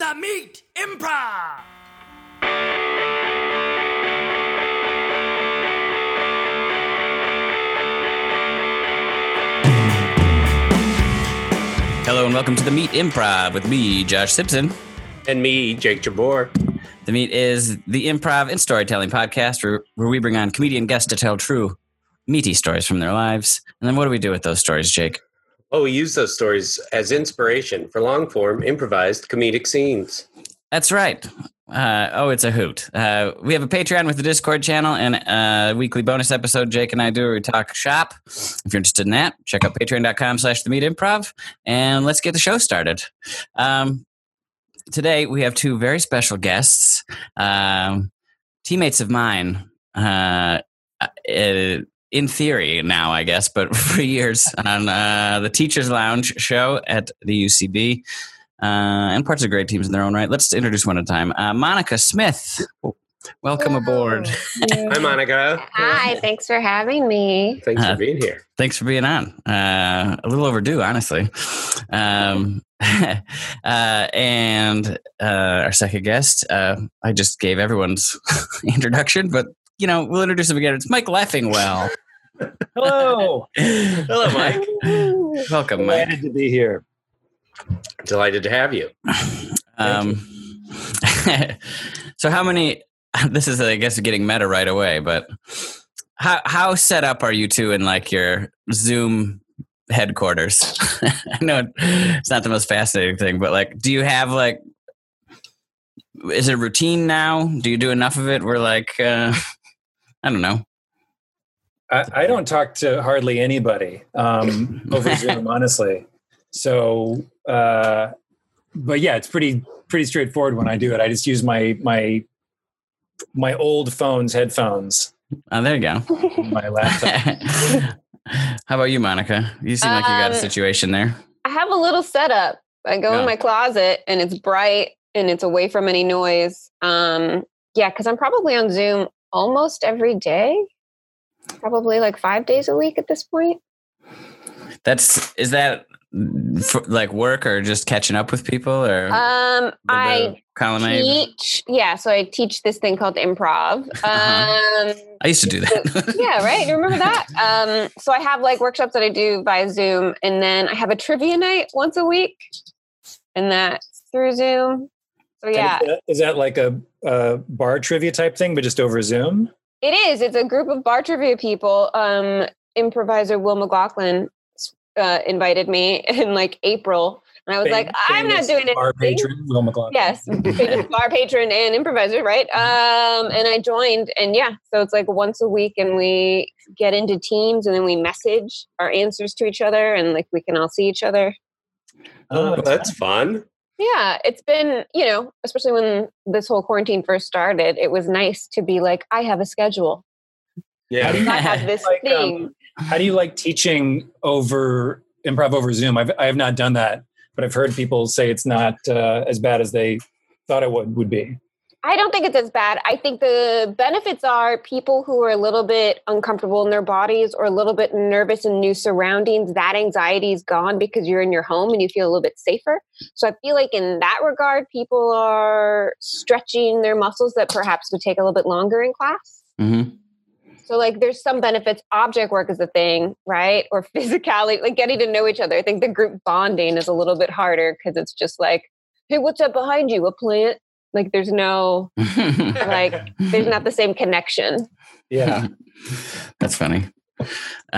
The Meat Improv! Hello and welcome to The Meat Improv with me, Josh Simpson. And me, Jake Jabour. The Meat is the improv and storytelling podcast where we bring on comedian guests to tell true, meaty stories from their lives. And then what do we do with those stories, Jake? Oh, we use those stories as inspiration for long-form, improvised comedic scenes. That's right. It's a hoot. We have a Patreon with a Discord channel and a weekly bonus episode Jake and I do where we talk shop. If you're interested in that, check out patreon.com/themeatimprov. And let's get the show started. Today, we have two very special guests, teammates of mine, in theory now, I guess, but for years on the Teacher's Lounge show at the UCB and parts of great teams in their own right. Let's introduce one at a time. Monika Smith, welcome aboard. Hi, Monika. Hi, thanks for having me. Thanks for being here. Thanks for being on. A little overdue, honestly. And our second guest, I just gave everyone's introduction, but you know, we'll introduce him again. It's Mike Leffingwell. Hello. Hello, Mike. Welcome, Mike. Delighted to be here. Delighted to have you. So this is, I guess, getting meta right away, but how set up are you two in like your Zoom headquarters? I know it's not the most fascinating thing, but like, do you have like, is it routine now? Do you do enough of it? We're like, I don't know. I don't talk to hardly anybody over Zoom, honestly. So, but yeah, it's pretty straightforward when I do it. I just use my old phone's headphones. Oh, there you go. My laptop. How about you, Monika? You seem like you got a situation there. I have a little setup. I go in my closet and it's bright and it's away from any noise. Because I'm probably on Zoom almost every day, probably like 5 days a week at this point. Is that for like work or just catching up with people or? I teach. Yeah. So I teach this thing called improv. I used to do that. Yeah. Right. You remember that? So I have like workshops that I do via Zoom and then I have a trivia night once a week and that's through Zoom. So yeah. Is that like a bar trivia type thing, but just over Zoom? It is. It's a group of bar trivia people. Improviser Will McLaughlin invited me in like April. And I was I'm not doing it. Bar patron, Will McLaughlin. Yes. Bar patron and improviser, right? And I joined. And yeah, so it's like once a week and we get into teams and then we message our answers to each other and like we can all see each other. Oh, that's fun. Yeah, it's been, you know, especially when this whole quarantine first started, it was nice to be like, I have a schedule. Yeah. I have this thing. How do you like teaching over improv over Zoom? I have not done that, but I've heard people say it's not as bad as they thought it would be. I don't think it's as bad. I think the benefits are people who are a little bit uncomfortable in their bodies or a little bit nervous in new surroundings, that anxiety is gone because you're in your home and you feel a little bit safer. So I feel like in that regard, people are stretching their muscles that perhaps would take a little bit longer in class. Mm-hmm. So like there's some benefits. Object work is a thing, right? Or physicality, like getting to know each other. I think the group bonding is a little bit harder because it's just like, hey, what's up behind you? A plant? Like there's no, there's not the same connection. Yeah. That's funny. What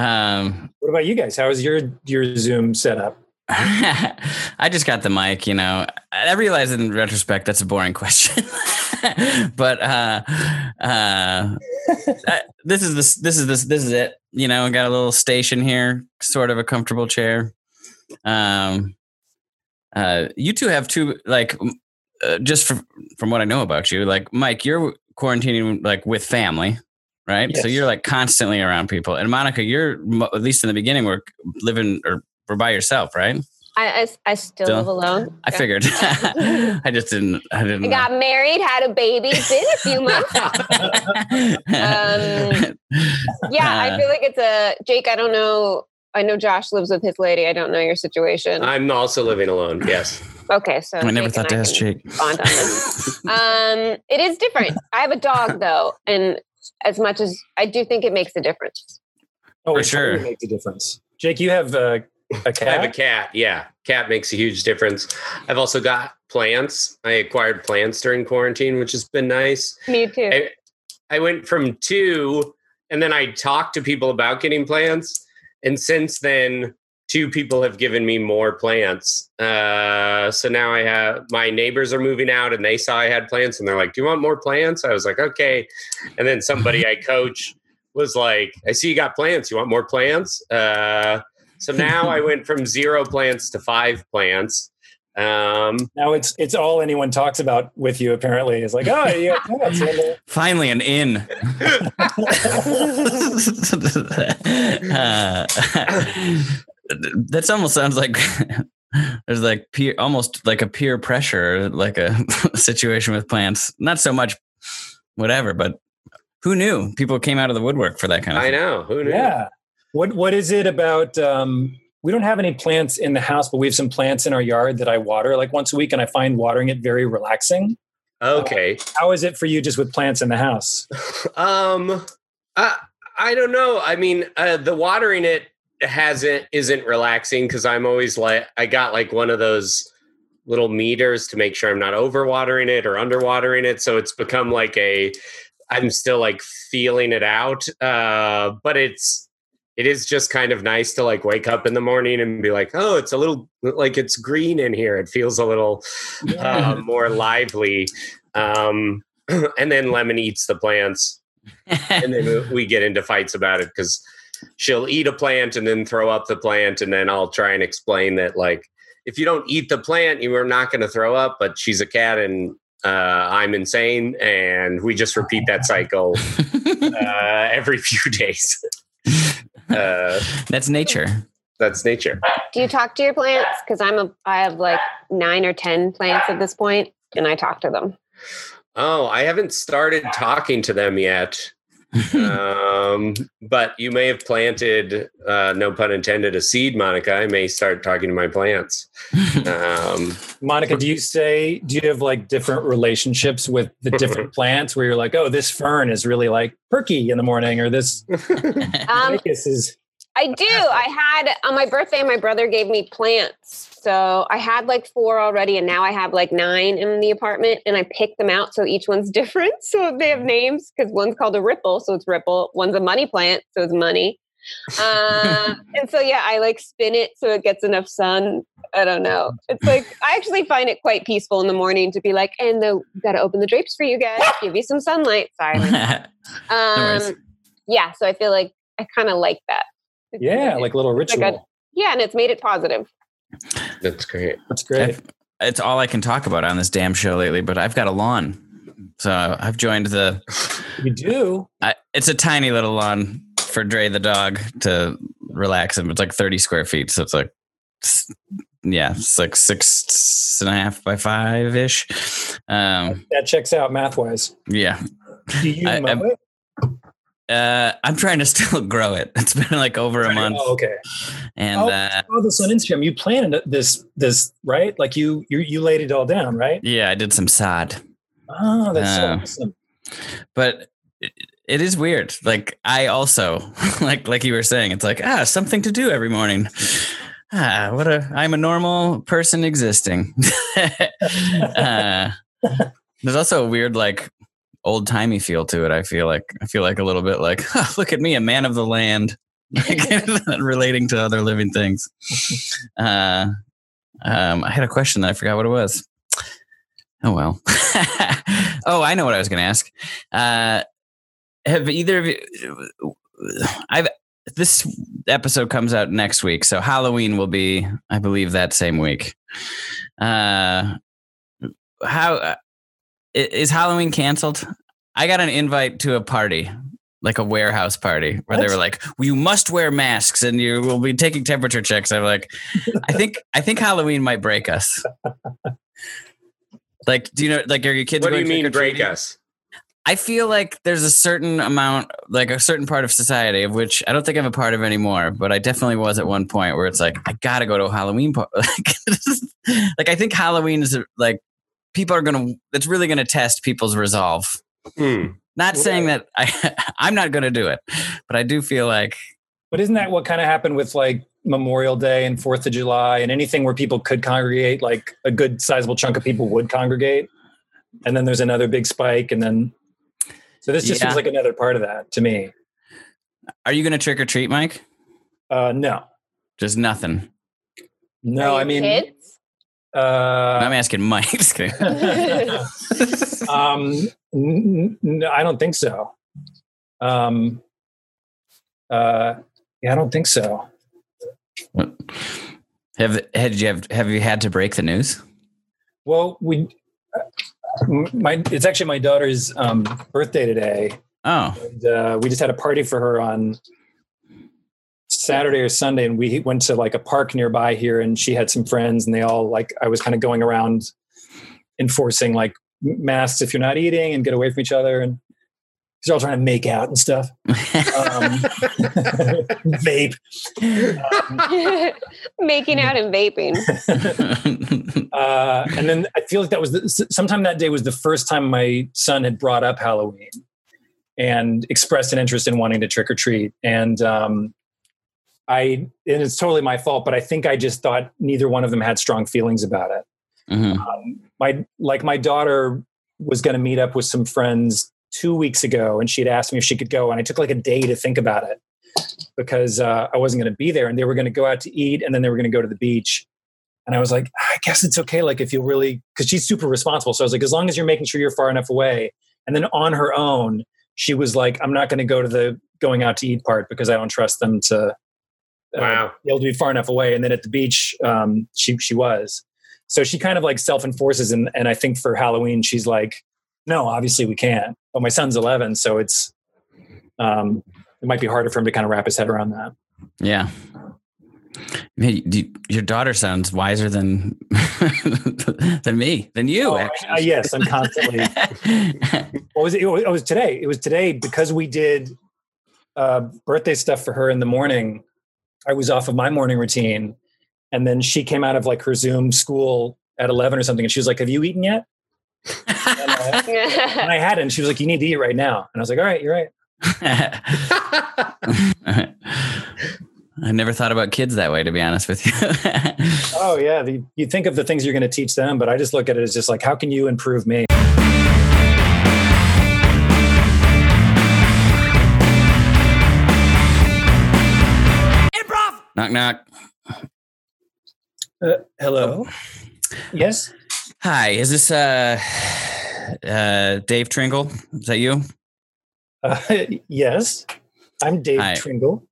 about you guys? How is your Zoom setup? I just got the mic, you know, I realize in retrospect, that's a boring question, but, this is it, you know, I got a little station here, sort of a comfortable chair. You two have two, like, just from what I know about you, like Mike, you're quarantining like with family, right? Yes. So you're like constantly around people. And Monika, you're at least in the beginning, we're living or we're by yourself, right? I still live alone. I figured. I got married, had a baby, been a few months. I feel like it's Jake. I don't know. I know Josh lives with his lady. I don't know your situation. I'm also living alone. Yes. Okay, so I never thought to ask Jake. Bond on this. It is different. I have a dog though, and as much as I do think it makes a difference. Oh, for sure, it makes a difference. Jake, you have a cat. I have a cat. Yeah, cat makes a huge difference. I've also got plants. I acquired plants during quarantine, which has been nice. Me too. I went from 2, and then I talked to people about getting plants, and since then. 2 people have given me more plants. So now I have, my neighbors are moving out and they saw I had plants and they're like, do you want more plants? I was like, okay. And then somebody I coach was like, I see you got plants. You want more plants? So now I went from 0 plants to 5 plants. Now it's all anyone talks about with you apparently is like, oh, yeah, finally an in. That almost sounds like there's like almost like a peer pressure, like a situation with plants. Not so much whatever, but who knew people came out of the woodwork for that kind of thing. I know. Who knew? Yeah. What is it about, we don't have any plants in the house, but we have some plants in our yard that I water like once a week, and I find watering it very relaxing. Okay. How is it for you just with plants in the house? I don't know. I mean, the watering it, isn't relaxing because I'm always like, I got like one of those little meters to make sure I'm not overwatering it or underwatering it. So it's become like I'm still like feeling it out. But it is just kind of nice to like wake up in the morning and be like, oh, it's a little like it's green in here. It feels a little more lively. And then Lemon eats the plants and then we get into fights about it because she'll eat a plant and then throw up the plant. And then I'll try and explain that, like, if you don't eat the plant, you are not going to throw up, but she's a cat and I'm insane. And we just repeat that cycle every few days. That's nature. That's nature. Do you talk to your plants? Because I have like 9 or 10 plants at this point and I talk to them. Oh, I haven't started talking to them yet. But you may have planted, no pun intended, a seed, Monika. I may start talking to my plants. Monika, do you have like different relationships with the different plants where you're like, oh, this fern is really like perky in the morning or this. I do. I had on my birthday, my brother gave me plants. So I had like 4 already and now I have like 9 in the apartment and I pick them out. So each one's different. So they have names because one's called a ripple. So it's ripple. One's a money plant. So it's money. And so, yeah, I like spin it so it gets enough sun. I don't know. It's like, I actually find it quite peaceful in the morning to be like, and got to open the drapes for you guys. Give you some sunlight. Sorry. Yeah. So I feel like I kind of like that. It's yeah, like little ritual. Like and it's made it positive. That's great. That's great. It's all I can talk about on this damn show lately, but I've got a lawn. So I've joined the... You do? It's a tiny little lawn for Dre the dog to relax him. It's like 30 square feet. So it's like, yeah, it's like 6.5 by 5-ish. That checks out math-wise. Yeah. Do you mow it? I'm trying to still grow it. It's been like over a month. Oh, okay. And I saw this on Instagram. You planted this, right? Like you laid it all down, right? Yeah, I did some sod. Oh, that's so awesome. But it is weird. Like I also like you were saying, it's like something to do every morning. I'm a normal person existing. There's also a weird like old timey feel to it. I feel like a little bit like, oh, look at me, a man of the land, relating to other living things. I had a question that I forgot what it was. Oh, well, I know what I was going to ask. Have either of you, this episode comes out next week. So Halloween will be, I believe, that same week. Is Halloween canceled? I got an invite to a party, like a warehouse party, where they were like, well, you must wear masks and you will be taking temperature checks. I'm like, I think Halloween might break us. Like, do you know, like, are your kids? What do you mean break us? I feel like there's a certain amount, like a certain part of society of which I don't think I'm a part of anymore, but I definitely was at one point where it's like, I got to go to a Halloween party. Like, I think Halloween is like, people are going to, it's really going to test people's resolve. Mm. Not saying that I'm not going to do it, but I do feel like. But isn't that what kind of happened with like Memorial Day and 4th of July and anything where people could congregate, like a good sizable chunk of people would congregate. And then there's another big spike and then. So this just seems like another part of that to me. Are you going to trick or treat, Mike? No. Just nothing? No, I mean... Kids? I'm asking Mike. Just kidding. No, I don't think so. I don't think so. What? Have you had to break the news? Well, we... It's actually my daughter's birthday today. Oh, and, we just had a party for her on Saturday or Sunday, and we went to like a park nearby here. And she had some friends, and they all like I was kind of going around enforcing like masks if you're not eating and get away from each other, and they're all trying to make out and stuff. Vape, making out and vaping. And then I feel like that was sometime that day was the first time my son had brought up Halloween and expressed an interest in wanting to trick or treat. And and it's totally my fault, but I think I just thought neither one of them had strong feelings about it. Mm-hmm. My daughter was going to meet up with some friends 2 weeks ago, and she had asked me if she could go, and I took like a day to think about it because I wasn't going to be there, and they were going to go out to eat, and then they were going to go to the beach, and I was like, I guess it's okay, like if you really, because she's super responsible, so I was like, as long as you're making sure you're far enough away. And then on her own, she was like, I'm not going to go to the going out to eat part because I don't trust them to be able to be far enough away. And then at the beach, she was, so she kind of like self enforces, and I think for Halloween she's like, no, obviously we can't. But my son's 11, so it's it might be harder for him to kind of wrap his head around that. Yeah. Hey, your daughter sounds wiser than than you. Actually. Yes, I'm constantly. What was it? It was today. It was today because we did birthday stuff for her in the morning. I was off of my morning routine, and then she came out of like her Zoom school at 11 or something, and she was like, "Have you eaten yet?" And I hadn't. She was like, "You need to eat right now." And I was like, "All right, you're right." I never thought about kids that way, to be honest with you. Oh yeah, you think of the things you're going to teach them, but I just look at it as just like, how can you improve me? Improv. Knock knock. Hello. Oh. Yes. Hi, is this Dave Tringle? Is that you? Yes, I'm Dave Tringle.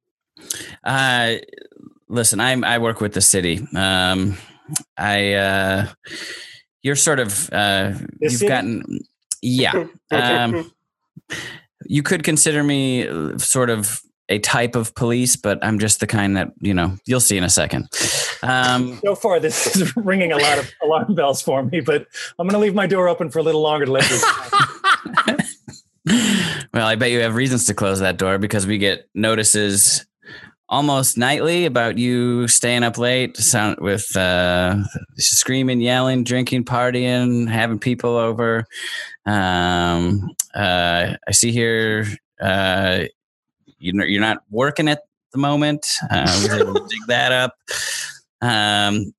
Listen, I work with the city. You're sort of you've city? Gotten yeah. You could consider me sort of a type of police, but I'm just the kind that, you know, you'll see in a second. So far, this is ringing a lot of alarm bells for me, but I'm going to leave my door open for a little longer to let this happen. Well, I bet you have reasons to close that door because we get notices almost nightly about you staying up late with screaming, yelling, drinking, partying, having people over. I see here you're not working at the moment. We were able to dig that up.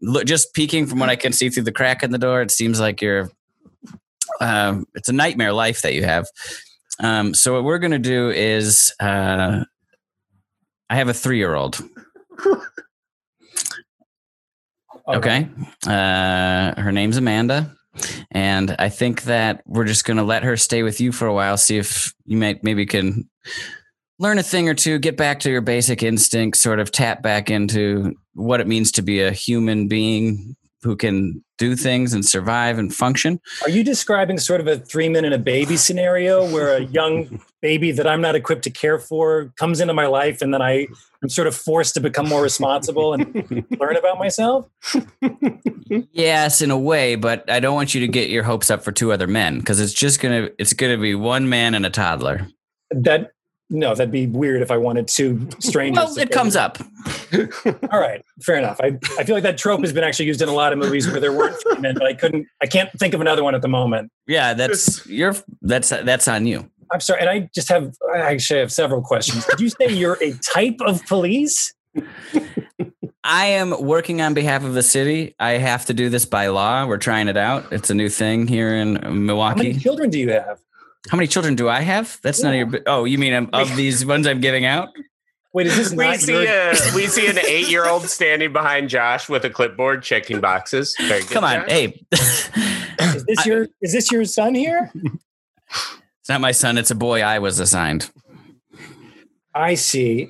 Look, just peeking from what I can see through the crack in the door, it seems like it's a nightmare life that you have. So what we're going to do is, I have a 3-year-old. Okay. Her name's Amanda. And I think that we're just going to let her stay with you for a while. See if you maybe can learn a thing or two, get back to your basic instincts, sort of tap back into what it means to be a human being who can do things and survive and function. Are you describing sort of a 3 men and a baby scenario where a young baby that I'm not equipped to care for comes into my life and then I'm sort of forced to become more responsible and learn about myself? Yes, in a way, but I don't want you to get your hopes up for 2 other men because it's gonna be 1 man and a toddler. That'd be weird if I wanted 2 strangers. Well, it comes up. All right. Fair enough. I feel like that trope has been actually used in a lot of movies where there weren't 3 men, but I can't think of another one at the moment. Yeah, that's on you. I'm sorry. And I actually have several questions. Did you say you're a type of police? I am working on behalf of the city. I have to do this by law. We're trying it out. It's a new thing here in Milwaukee. How many children do you have? How many children do I have? That's none of your... Oh, you mean of these ones I'm giving out? Wait, is this we see an 8-year-old standing behind Josh with a clipboard checking boxes. Very good. Come on, Josh. Hey. Is this your son here? It's not my son. It's a boy I was assigned. I see.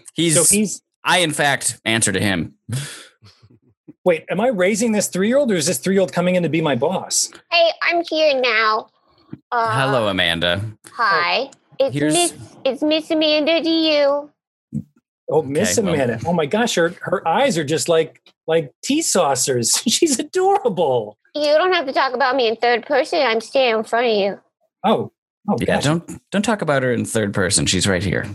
I, in fact, answer to him. Wait, am I raising this 3-year-old or is this 3-year-old coming in to be my boss? Hey, I'm here now. Hello, Amanda. Hi. It's Miss Amanda to you. Oh, Miss Amanda. Well. Oh my gosh, her eyes are just like tea saucers. She's adorable. You don't have to talk about me in third person. I'm standing in front of you. Oh yeah, gosh. Don't talk about her in third person. She's right here.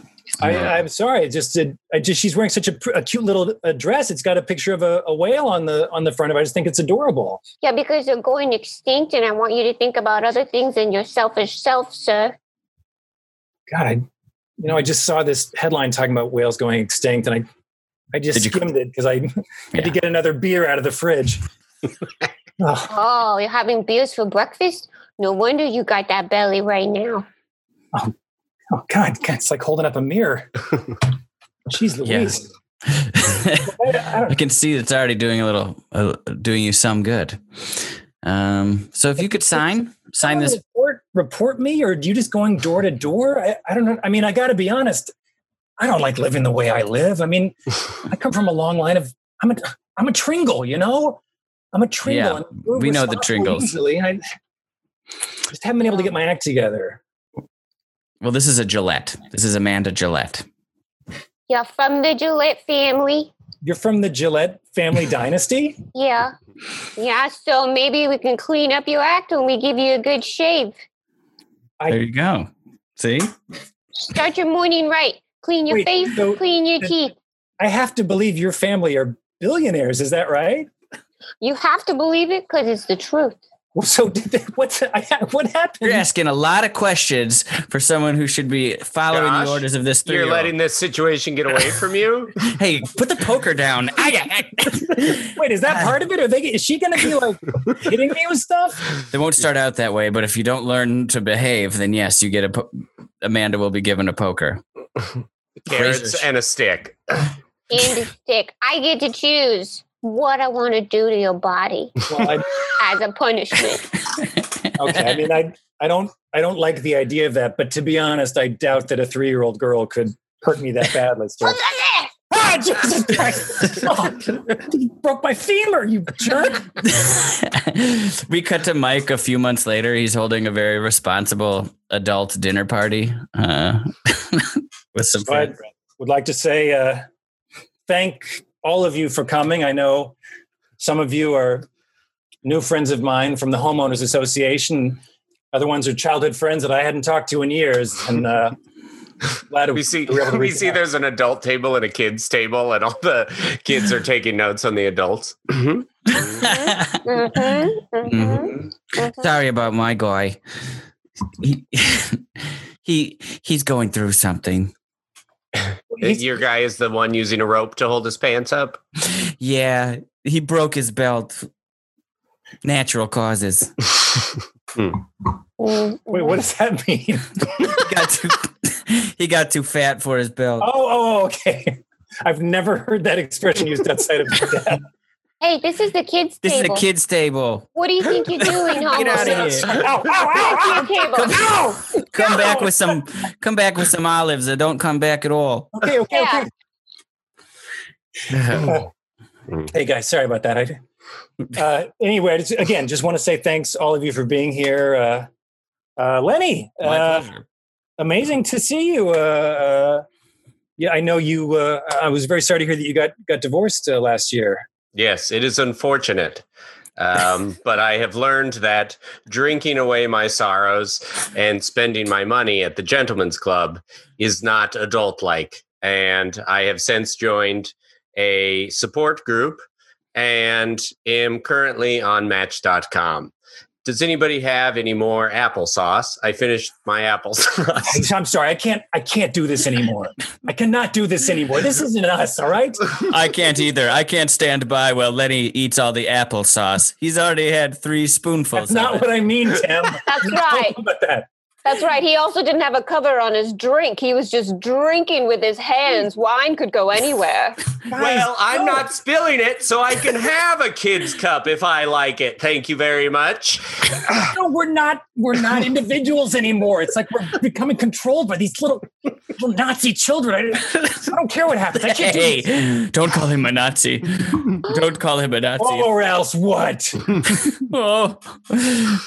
I'm sorry. She's wearing such a cute little dress. It's got a picture of a whale on the front of it. I just think it's adorable. Yeah, because they're going extinct, and I want you to think about other things than your selfish self, sir. God, I just saw this headline talking about whales going extinct, and I just skimmed it because I had to get another beer out of the fridge. Oh, you're having beers for breakfast? No wonder you got that belly right now. Oh, God, it's like holding up a mirror. Jeez Louise. I can see it's already doing doing you some good. So if you could sign this. Report me, or are you just going door to door? I don't know. I mean, I got to be honest. I don't like living the way I live. I mean, I come from a long line of, I'm a Tringle, you know? I'm a Tringle. Yeah, we know the Tringles. Easily, I just haven't been able to get my act together. Well, this is a Gillette. This is Amanda Gillette. You're from the Gillette family. You're from the Gillette family dynasty? Yeah. Yeah, so maybe we can clean up your act when we give you a good shave. There you go. See? Start your morning right. Clean your face, so clean your teeth. I have to believe your family are billionaires. Is that right? You have to believe it because it's the truth. So what happened? You're asking a lot of questions for someone who should be following the orders of this 3-year-old. You're letting this situation get away from you? Hey, put the poker down. Wait, is that part of it? Is she going to be like hitting me with stuff? They won't start out that way, but if you don't learn to behave, then yes, you get Amanda will be given a poker. Carrots and a stick. I get to choose what I want to do to your body as a punishment. Okay, I mean, I don't like the idea of that, but to be honest, I doubt that a 3-year-old girl could hurt me that badly. So. Ah, Jesus Christ! You broke my femur, you jerk! We cut to Mike a few months later. He's holding a very responsible adult dinner party with some. So I would like to say thank all of you for coming. I know some of you are new friends of mine from the Homeowners Association. Other ones are childhood friends that I hadn't talked to in years. And glad we see there's an adult table and a kids table, and all the kids are taking notes on the adults. Mm-hmm. Mm-hmm. Mm-hmm. Mm-hmm. Sorry about my guy. He's going through something. Your guy is the one using a rope to hold his pants up? Yeah, he broke his belt. Natural causes. Wait, what does that mean? he got too fat for his belt. Oh, okay. I've never heard that expression used outside of that. Hey, this is the kids' table. This is the kids' table. What do you think you're doing, homo? Get out of here! Ow, ow, ow, ow, table. Come back with some olives, or don't come back at all. Okay. Hey guys, sorry about that. I Anyway, again, just want to say thanks, all of you, for being here. Lenny, amazing to see you. Yeah, I know you. I was very sorry to hear that you got divorced last year. Yes, it is unfortunate. But I have learned that drinking away my sorrows and spending my money at the Gentleman's Club is not adult-like. And I have since joined a support group and am currently on Match.com. Does anybody have any more applesauce? I finished my applesauce. I'm sorry. I can't do this anymore. I cannot do this anymore. This isn't us, all right? I can't either. I can't stand by while Lenny eats all the applesauce. He's already had 3 spoonfuls. That's not what I mean, Tim. That's right. About that. That's right. He also didn't have a cover on his drink. He was just drinking with his hands. Wine could go anywhere. Well, I'm not spilling it, so I can have a kid's cup if I like it. Thank you very much. No, we're not individuals anymore. It's like we're becoming controlled by these little Nazi children. I don't care what happens. I can't do this. Don't call him a Nazi. Don't call him a Nazi. Or else what? Did you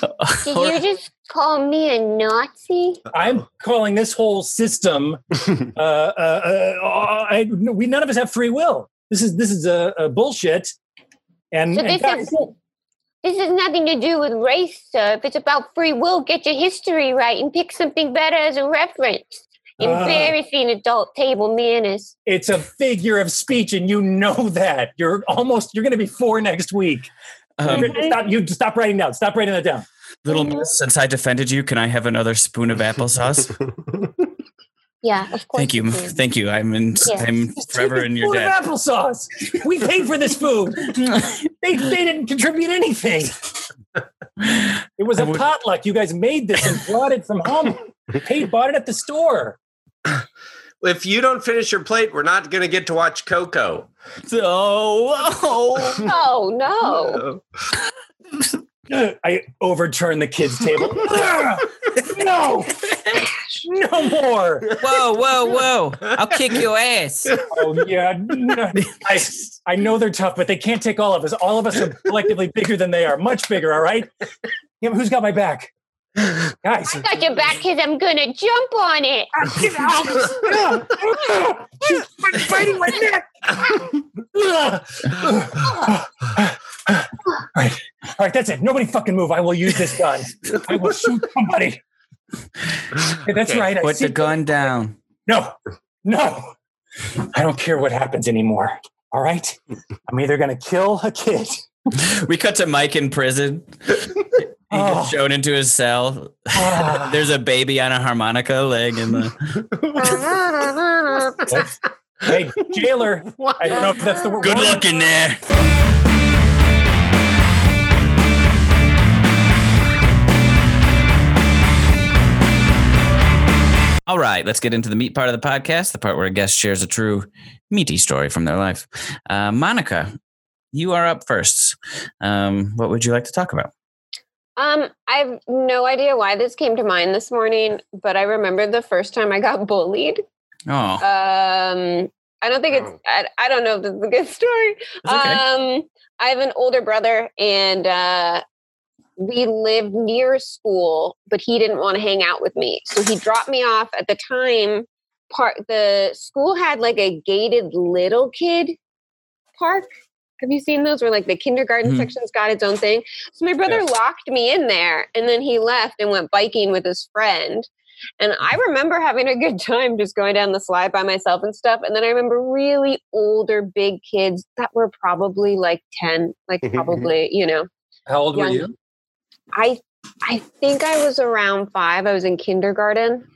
just call me a Nazi? I'm calling this whole system. We none of us have free will. This is a bullshit. And, so this has nothing to do with race, sir. If it's about free will, get your history right and pick something better as a reference. Embarrassing adult table manners. It's a figure of speech, and you know that. You're going to be 4 next week. Stop writing down. Stop writing that down. Little miss, since I defended you, can I have another spoon of applesauce? Yeah, of course. Thank you. Thank you. I'm forever in your debt. Applesauce. We paid for this food. They didn't contribute anything. It was a potluck. You guys made this and brought it from home. Kate bought it at the store. If you don't finish your plate, we're not going to get to watch Coco. Oh no. I overturned the kids' table. No more. Whoa. I'll kick your ass. Oh, yeah. No. I know they're tough, but they can't take all of us. All of us are collectively bigger than they are. Much bigger, all right? Yeah, who's got my back? Guys. I got your back because I'm going to jump on it. She's biting my neck. All right, that's it. Nobody fucking move. I will use this gun. I will shoot somebody. Okay, that's right. Put the gun down. No. I don't care what happens anymore. All right? I'm either going to kill a kid. We cut to Mike in prison. He gets shown into his cell. There's a baby on a harmonica leg in the... Hey, jailer. I don't know if that's the word. Good luck in there. All right, let's get into the meat part of the podcast, the part where a guest shares a true meaty story from their life. Monika, you are up first. What would you like to talk about? I have no idea why this came to mind this morning, but I remember the first time I got bullied. Oh. I don't think it's... I don't know if this is a good story. Okay. I have an older brother, and... we lived near school, but he didn't want to hang out with me. So he dropped me off at the time. The school had like a gated little kid park. Have you seen those where like the kindergarten section's got its own thing? So my brother locked me in there, and then he left and went biking with his friend. And I remember having a good time just going down the slide by myself and stuff. And then I remember really older, big kids that were probably like 10, like probably, you know. How old were you? I think I was around 5. I was in kindergarten.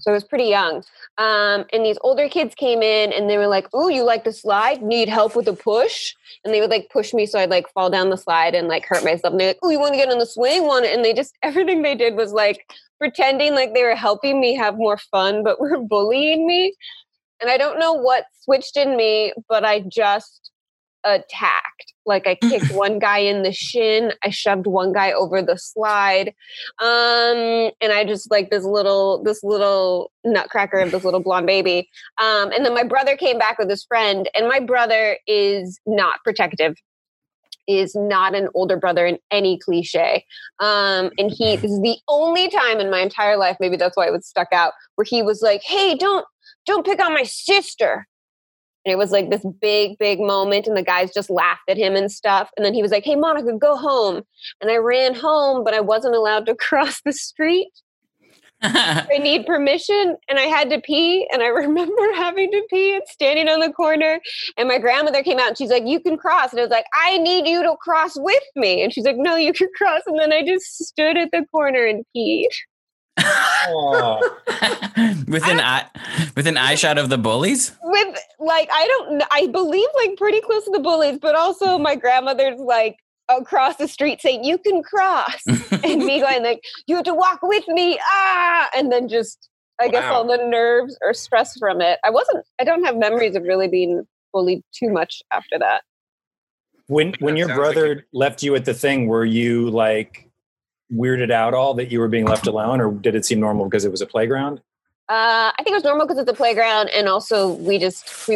So I was pretty young. And these older kids came in and they were like, "Oh, you like to slide? Need help with the push?" And they would like push me. So I'd like fall down the slide and like hurt myself. And they're like, "Oh, you want to get on the swing? Want it?" And they just, everything they did was like pretending like they were helping me have more fun, but were bullying me. And I don't know what switched in me, but I just attacked. Like I kicked one guy in the shin. I shoved one guy over the slide. And I just like this little nutcracker of this little blonde baby. And then my brother came back with his friend, and my brother is not protective. is not an older brother in any cliche. And he, this is the only time in my entire life, maybe that's why it was stuck out, where he was like, hey, don't pick on my sister. And it was like this big, big moment. And the guys just laughed at him and stuff. And then he was like, hey, Monika, go home. And I ran home, but I wasn't allowed to cross the street. I need permission. And I had to pee. And I remember having to pee and standing on the corner. And my grandmother came out and she's like, you can cross. And I was like, I need you to cross with me. And she's like, no, you can cross. And then I just stood at the corner and peed. with an eyeshot of the bullies, with like, I believe like pretty close to the bullies, but also my grandmother's like across the street saying you can cross and me going like, you have to walk with me, and then just I guess all the nerves or stress from it. I don't have memories of really being bullied too much after that. When your brother left you at the thing, were you like weirded out all that you were being left alone, or did it seem normal because it was a playground? I think it was normal because it's a playground, and also we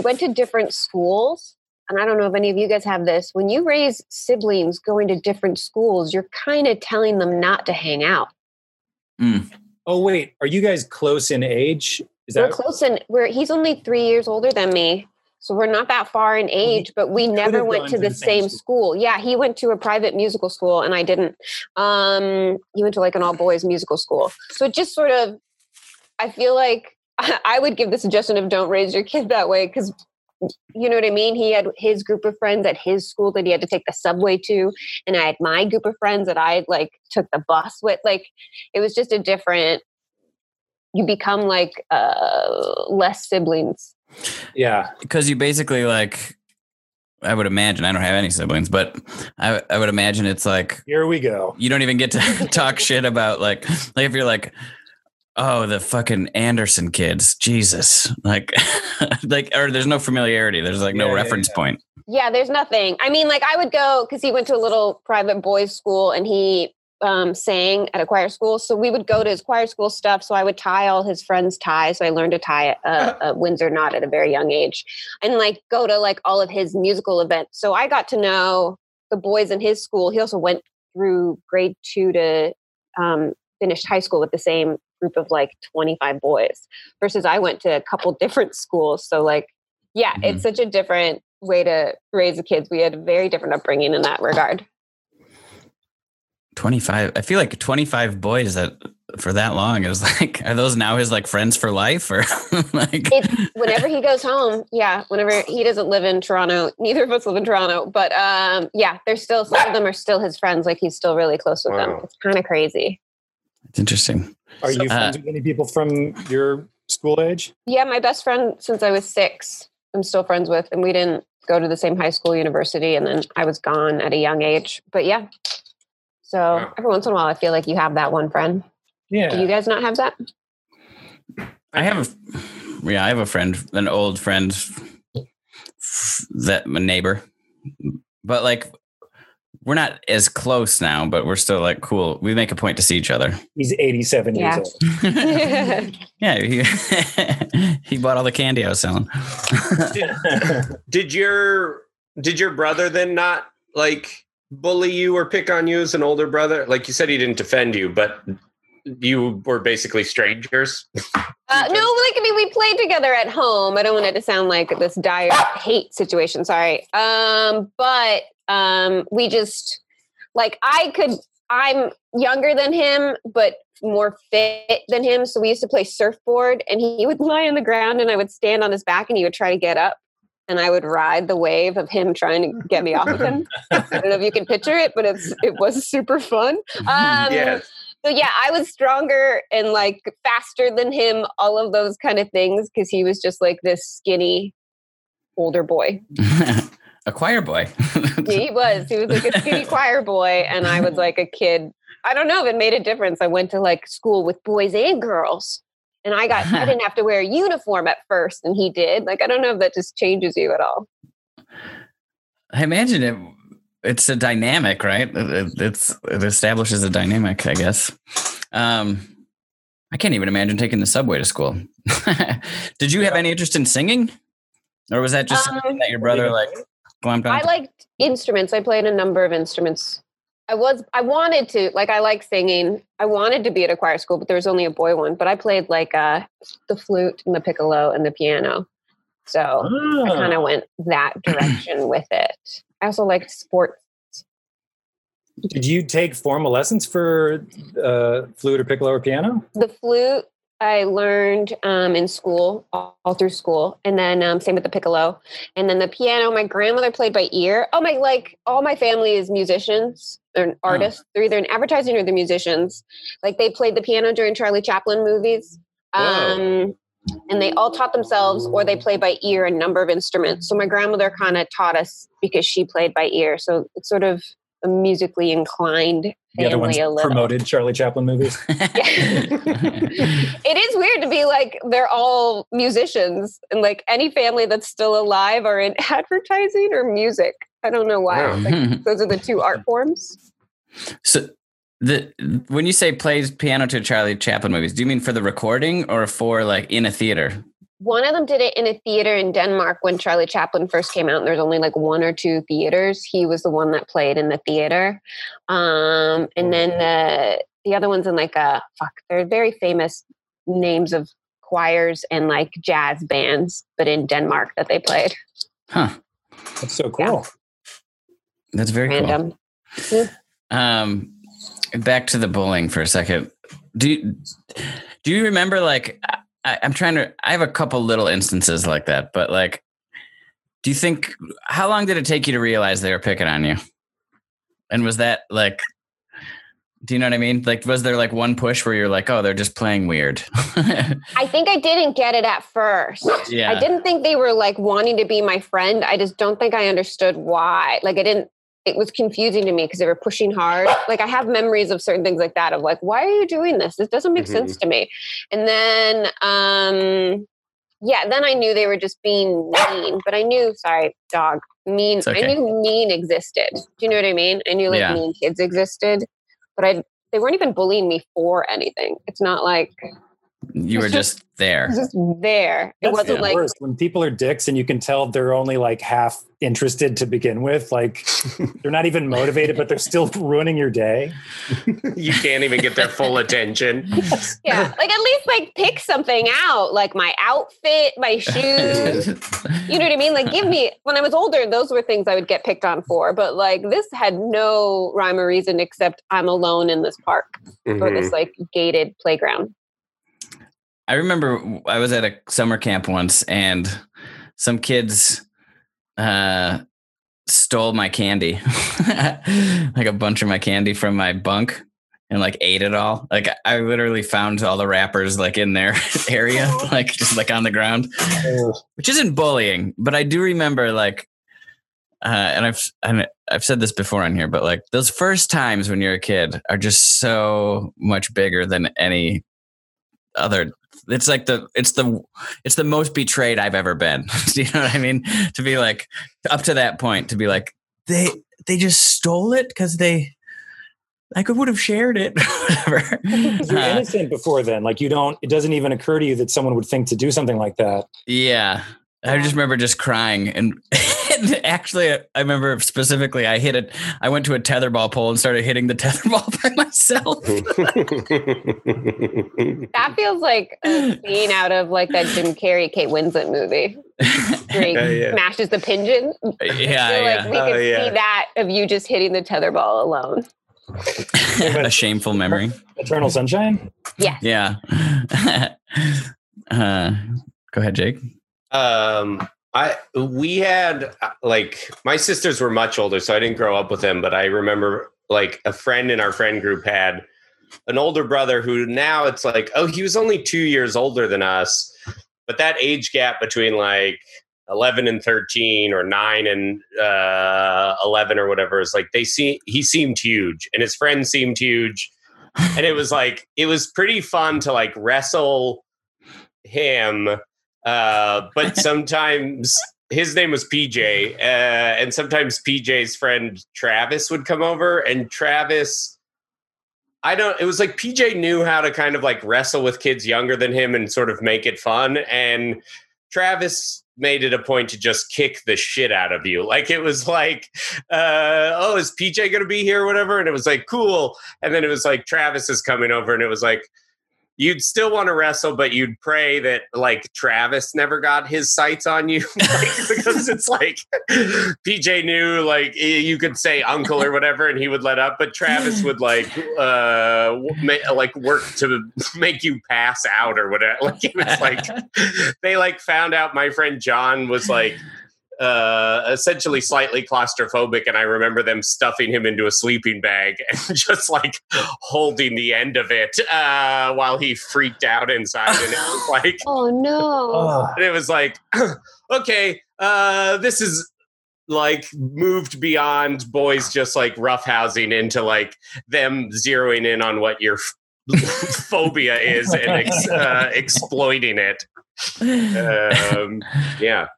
went to different schools, and I don't know if any of you guys have this. When you raise siblings going to different schools, you're kind of telling them not to hang out. Mm. Oh wait, are you guys close in age? Is that close in? He's only 3 years older than me. So we're not that far in age, but we never went to the same school. Yeah, he went to a private musical school and I didn't. He went to like an all boys musical school. So it just sort of, I feel like I would give the suggestion of don't raise your kid that way, because you know what I mean? He had his group of friends at his school that he had to take the subway to. And I had my group of friends that I like took the bus with. Like it was just a different, you become like less siblings. Yeah, because you basically like, I would imagine, I don't have any siblings, but I would imagine it's like, here we go. You don't even get to talk shit about like if you're like, oh, the fucking Anderson kids, Jesus, like, like, or there's no familiarity. There's like no reference point. Yeah, there's nothing. I mean, like I would go because he went to a little private boys' school and he sang at a choir school. So we would go to his choir school stuff. So I would tie all his friends' ties. So I learned to tie a Windsor knot at a very young age and like go to like all of his musical events. So I got to know the boys in his school. He also went through grade 2 to finish high school with the same group of like 25 boys versus I went to a couple different schools. So like, yeah, mm-hmm. It's such a different way to raise the kids. We had a very different upbringing in that regard. 25. I feel like 25 boys that for that long is like, are those now his like friends for life or like? It's whenever he goes home. Yeah. Whenever he doesn't live in Toronto, neither of us live in Toronto, but yeah, there's still, some of them are still his friends. Like he's still really close with them. It's kind of crazy. It's interesting. Are you friends with any people from your school age? Yeah. My best friend since I was 6, I'm still friends with, and we didn't go to the same high school, university. And then I was gone at a young age, but yeah. So every once in a while, I feel like you have that one friend. Yeah. Do you guys not have that? I have a friend, an old friend, that my neighbor, but like, we're not as close now, but we're still like, cool. We make a point to see each other. He's 87 years old. Yeah. He bought all the candy I was selling. Did your brother then not like bully you or pick on you as an older brother? Like you said, he didn't defend you, but you were basically strangers. No, like, I mean, we played together at home. I don't want it to sound like this dire hate situation. Sorry. But we just like, I'm younger than him, but more fit than him. So we used to play surfboard and he would lie on the ground and I would stand on his back and he would try to get up. And I would ride the wave of him trying to get me off of him. I don't know if you can picture it, but it was super fun. Yes. So yeah, I was stronger and like faster than him, all of those kind of things, because he was just like this skinny older boy. A choir boy. Yeah, he was. He was like a skinny choir boy, and I was like a kid. I don't know if it made a difference. I went to like school with boys and girls. And I didn't have to wear a uniform at first, and he did. Like, I don't know if that just changes you at all. I imagine it's a dynamic, right? It establishes a dynamic, I guess. I can't even imagine taking the subway to school. Did you have any interest in singing? Or was that just something that your brother like Glam time. I liked instruments. I played a number of instruments. I like singing. I wanted to be at a choir school, but there was only a boy one. But I played like the flute and the piccolo and the piano. So I kind of went that direction with it. I also liked sports. Did you take formal lessons for flute or piccolo or piano? The flute I learned in school, all through school. And then same with the piccolo. And then the piano, my grandmother played by ear. All my family is musicians. They're artists. They're either in advertising or they're musicians. Like, they played the piano during Charlie Chaplin movies. And they all taught themselves, or they play by ear a number of instruments. So my grandmother kind of taught us because she played by ear. So it's sort of a musically inclined family a little. Promoted Charlie Chaplin movies. It is weird to be like, they're all musicians, and like any family that's still alive are in advertising or music. I don't know why. Like, those are the two art forms. So when you say plays piano to Charlie Chaplin movies, do you mean for the recording or for like in a theater? One of them did it in a theater in Denmark when Charlie Chaplin first came out, and there's only like one or two theaters. He was the one that played in the theater. And then the other one's in like they're very famous names of choirs and like jazz bands, but in Denmark that they played. Huh. That's so cool. Yeah. That's very random. Cool. Back to the bowling for a second. Do you remember, like, I have a couple little instances like that, but like, how long did it take you to realize they were picking on you? And was that like, do you know what I mean? Like, was there like one push where you're like, oh, they're just playing weird? I think I didn't get it at first. Yeah. I didn't think they were like wanting to be my friend. I just don't think I understood why. Like, it was confusing to me because they were pushing hard. Like, I have memories of certain things like that of like, why are you doing this? This doesn't make sense to me. And then, then I knew they were just being mean, but I knew, mean. Okay. I knew mean existed. Do you know what I mean? I knew mean kids existed, but they weren't even bullying me for anything. It's not like... You were just there. Just there. It wasn't like worst. When people are dicks and you can tell they're only like half interested to begin with. Like, they're not even motivated, but they're still ruining your day. You can't even get their full attention. Yeah, like at least like pick something out, like my outfit, my shoes. You know what I mean? Like, when I was older, those were things I would get picked on for. But like, this had no rhyme or reason except I'm alone in this park or this like gated playground. I remember I was at a summer camp once and some kids stole my candy, like a bunch of my candy from my bunk and like ate it all. Like, I literally found all the wrappers like in their area, like just like on the ground, which isn't bullying. But I do remember like, and I've said this before on here, but like those first times when you're a kid are just so much bigger than any other. It's like it's the most betrayed I've ever been. Do you know what I mean? To be like, up to that point, to be like, they just stole it because I would have shared it, whatever. You're innocent before then. Like, it doesn't even occur to you that someone would think to do something like that. Yeah. I just remember just crying. And actually, I remember specifically, I went to a tetherball pole and started hitting the tetherball by myself. That feels like a scene out of like that Jim Carrey, Kate Winslet movie. Where he smashes the pigeon. Yeah. Like, we could see that of you just hitting the tetherball alone. A shameful memory. Eternal Sunshine? Yeah. Yeah. Go ahead, Jake. We had like, my sisters were much older, so I didn't grow up with them, but I remember like a friend in our friend group had an older brother who now it's like, oh, he was only 2 years older than us, but that age gap between like 11 and 13 or 9 and 11 or whatever is like, he seemed huge and his friend seemed huge. And it was like, it was pretty fun to like wrestle him. But sometimes his name was PJ, and sometimes PJ's friend Travis would come over, and Travis, it was like PJ knew how to kind of like wrestle with kids younger than him and sort of make it fun. And Travis made it a point to just kick the shit out of you. Like, it was like, oh, is PJ going to be here or whatever? And it was like, cool. And then it was like, Travis is coming over. And it was like, you'd still want to wrestle, but you'd pray that, like, Travis never got his sights on you. Like, because it's like, PJ knew, like, you could say uncle or whatever, and he would let up. But Travis would, like work to make you pass out or whatever. Like, it was like, they, like, found out my friend John was, like, essentially slightly claustrophobic, and I remember them stuffing him into a sleeping bag and just like holding the end of it while he freaked out inside. And it was like, oh no. And it was like, okay, this is like moved beyond boys just like roughhousing into like them zeroing in on what your phobia is and exploiting it. Yeah.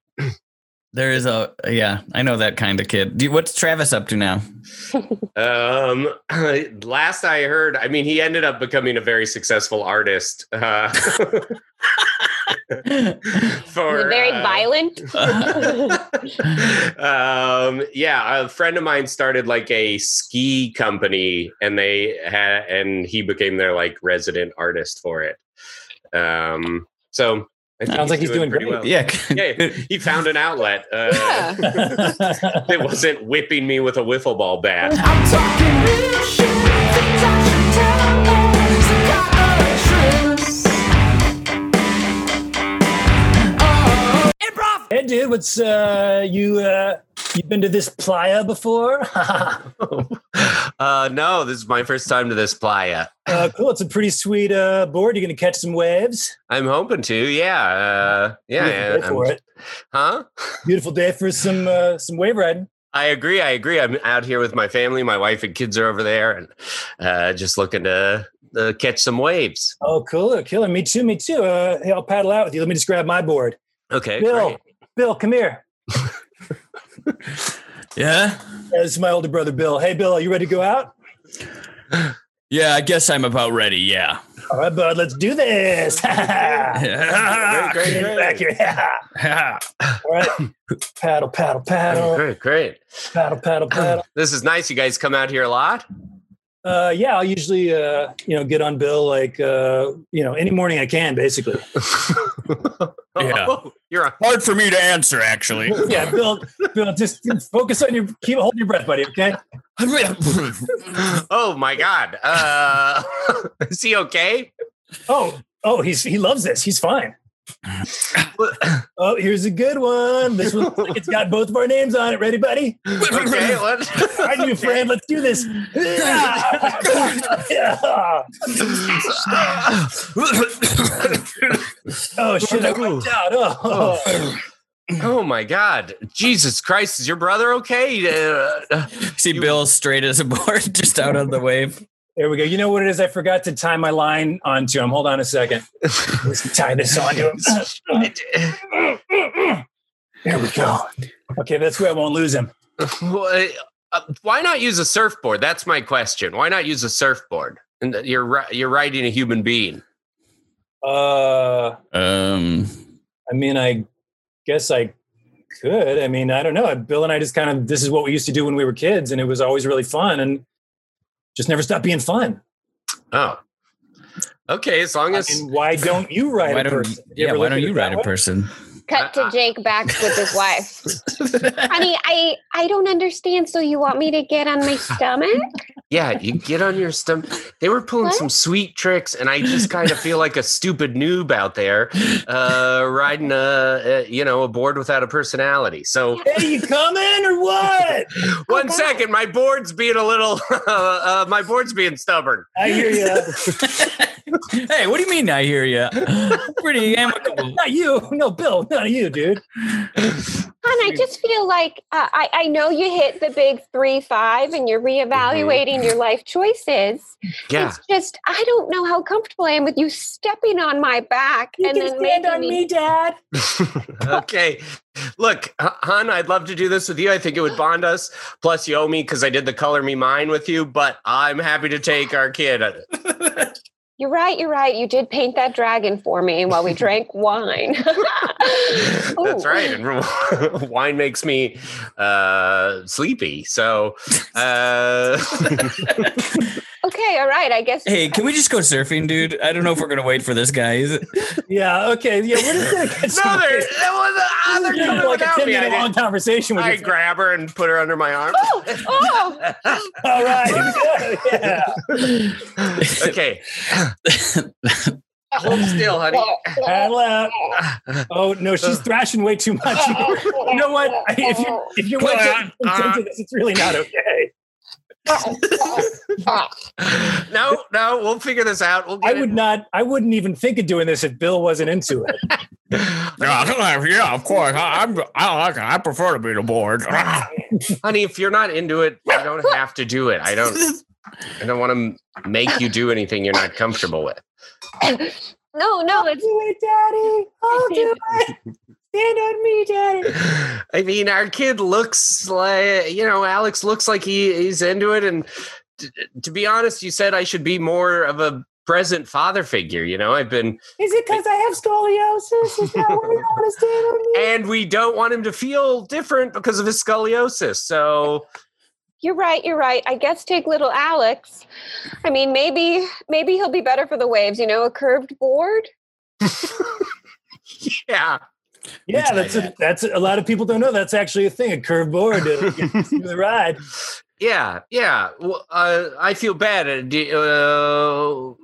There is a, yeah, I know that kind of kid. What's Travis up to now? Last I heard, I mean, he ended up becoming a very successful artist. For very violent. Yeah, a friend of mine started like a ski company, and he became their like resident artist for it. So. Sounds like he's doing pretty great. Well. Yeah. Yeah, he found an outlet. Yeah. It wasn't whipping me with a wiffle ball bat. I'm talking real shit. Things I should tell I got improv. Hey, dude, what's you've been to this playa before? No, this is my first time to this playa. Cool. It's a pretty sweet board. You're going to catch some waves? I'm hoping to, yeah. Beautiful day for it. Huh? Beautiful day for some wave riding. I agree. I'm out here with my family. My wife and kids are over there, and just looking to catch some waves. Oh, cool. Killer. Me too. Hey, I'll paddle out with you. Let me just grab my board. Okay, Bill, come here. Yeah, this is my older brother Bill. Hey Bill, are you ready to go out? Yeah, I guess I'm about ready. Yeah. All right, bud, let's do this. Great. Back here. Yeah. All right. Paddle. Great. Paddle. This is nice. You guys come out here a lot? Yeah, I'll usually get on Bill like any morning I can, basically. Yeah, hard for me to answer, actually. Yeah, Bill, just focus on hold your breath, buddy. Okay. Oh my God, is he okay? Oh, he loves this. He's fine. Oh, here's a good one. This one, it's got both of our names on it. Ready, buddy? Okay, all right, new friend, let's do this. Oh shit, I wiped out. Oh my God, Jesus Christ! Is your brother okay? See Bill straight as a board, just out on the wave. There we go. You know what it is? I forgot to tie my line onto him. Hold on a second. Let's tie this onto him. There we go. Okay, that's where I won't lose him. Why not use a surfboard? That's my question. Why not use a surfboard? And you're riding a human being. I mean, I guess I could. I mean, I don't know. Bill and I just kind of, this is what we used to do when we were kids, and it was always really fun. And just never stop being fun. Oh, okay. As long as why don't you write a person? Why don't you write a person? Cut to Jake back with his wife. Honey, I don't understand. So you want me to get on my stomach? Yeah, you get on your stomach. They were pulling some sweet tricks, and I just kind of feel like a stupid noob out there riding a board without a personality. So, hey, you coming or what? One second, my board's being a little, my board's being stubborn. I hear you. Hey, what do you mean? I hear you. Pretty amicable. Not you. No, Bill. Not you, dude. And I just feel like I know you hit the big 3-5 and you're reevaluating your life choices. Yeah. It's just, I don't know how comfortable I am with you stepping on my back. You and can then stand on me, Dad. Okay. Look, hon, I'd love to do this with you. I think it would bond us. Plus, you owe me because I did the Color Me Mine with you, but I'm happy to take our kid. you're right, you're right. You did paint that dragon for me while we drank wine. That's right. And wine makes me sleepy. So, okay, all right, I guess. Hey, can we just go surfing, dude? I don't know if we're going to wait for this guy. Is it? Yeah, okay. Yeah, we're just going to get started. They're coming like a 10-minute long conversation with you. I grab her and put her under my arm. Oh. All right. Yeah. Okay. Hold still, honey. Hello. Oh no, she's thrashing way too much. You know what? If you're watching this, it's really not okay. No, we'll figure this out. I wouldn't even think of doing this if Bill wasn't into it. Yeah, of course. I like it. I prefer to be the board. Honey, if you're not into it, you don't have to do it. I don't want to make you do anything you're not comfortable with. No, I'll do it, Daddy. I'll do it. Stand on me, Daddy. I mean, our kid looks like, Alex looks like he's into it. And to be honest, you said I should be more of a present father figure. Is it because I have scoliosis? Is that why we don't want to stand on me? And we don't want him to feel different because of his scoliosis. So... You're right. I guess take little Alex. I mean, maybe he'll be better for the waves, a curved board. Yeah. Yeah, that's a lot of people don't know. That's actually a thing, a curved board to get through the ride. Yeah. Well, I feel bad. I don't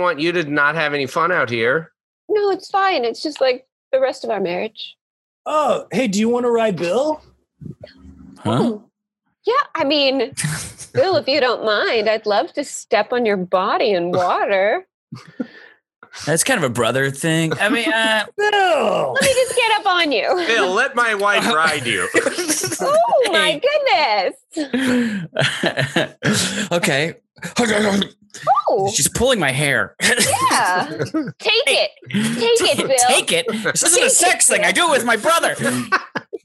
want you to not have any fun out here. No, it's fine. It's just like the rest of our marriage. Oh, hey, do you want to ride Bill? Huh? Oh. Yeah, I mean, Bill, if you don't mind, I'd love to step on your body in water. That's kind of a brother thing. I mean, Bill. Let me just get up on you. Bill, let my wife ride you. Oh, my goodness. Okay. Oh. She's pulling my hair. Yeah. Take it, Bill. Take it? This isn't a sex thing. I do it with my brother.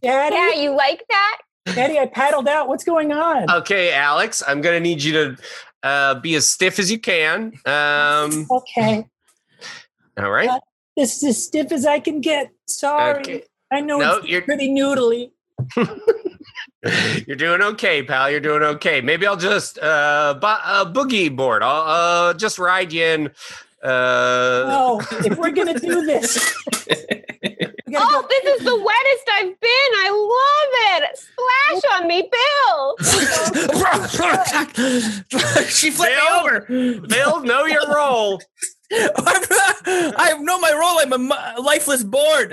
Daddy. Yeah, you like that? Daddy, I paddled out. What's going on? Okay, Alex, I'm going to need you to be as stiff as you can. Okay. All right. This is as stiff as I can get. Sorry. Okay. I know you're pretty noodly. You're doing okay, pal. You're doing okay. Maybe I'll just boogie board. I'll just ride you in. No, if we're going to do this. This is the wettest I've been. I love it. Splash on me, Bill. She flipped me over. Bill, know your role. I know my role. I'm a lifeless board.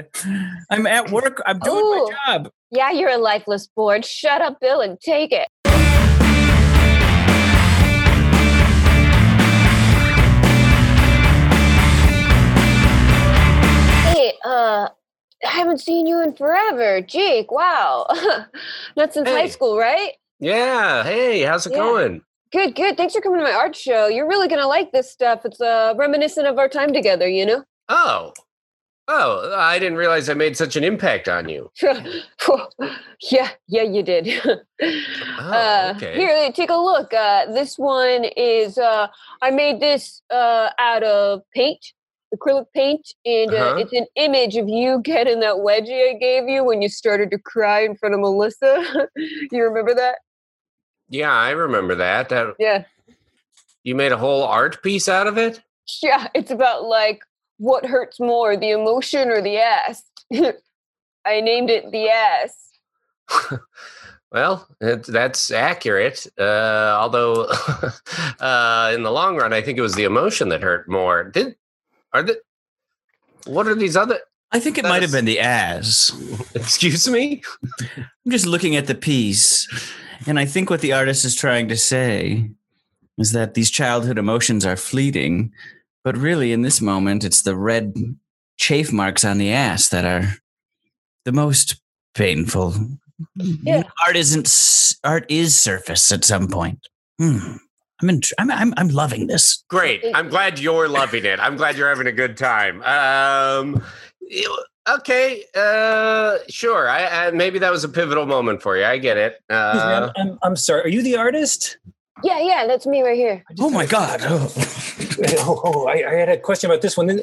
I'm at work. I'm doing my job. Yeah, you're a lifeless board. Shut up, Bill, and take it. Hey, I haven't seen you in forever, Jake. Wow. Not since high school, right? Yeah. Hey, how's it going? Good. Thanks for coming to my art show. You're really going to like this stuff. It's reminiscent of our time together, Oh, I didn't realize I made such an impact on you. Yeah, you did. Okay. Here, take a look. This one is, I made this out of paint. Acrylic paint, and it's an image of you getting that wedgie I gave you when you started to cry in front of Melissa. You remember that? Yeah, I remember that. You made a whole art piece out of it? Yeah, it's about what hurts more, the emotion or the ass. I named it the ass. Well, that's accurate, although in the long run, I think it was the emotion that hurt more. What are these other? I think it might have been the ass. Excuse me? I'm just looking at the piece, and I think what the artist is trying to say is that these childhood emotions are fleeting, but really in this moment, it's the red chafe marks on the ass that are the most painful. Yeah. Art is surface at some point. I'm loving this. Great. I'm glad you're loving it. I'm glad you're having a good time. Okay. Sure. I maybe that was a pivotal moment for you. I get it. I'm sorry. Are you the artist? Yeah. That's me right here. Oh my God. Oh. I had a question about this one.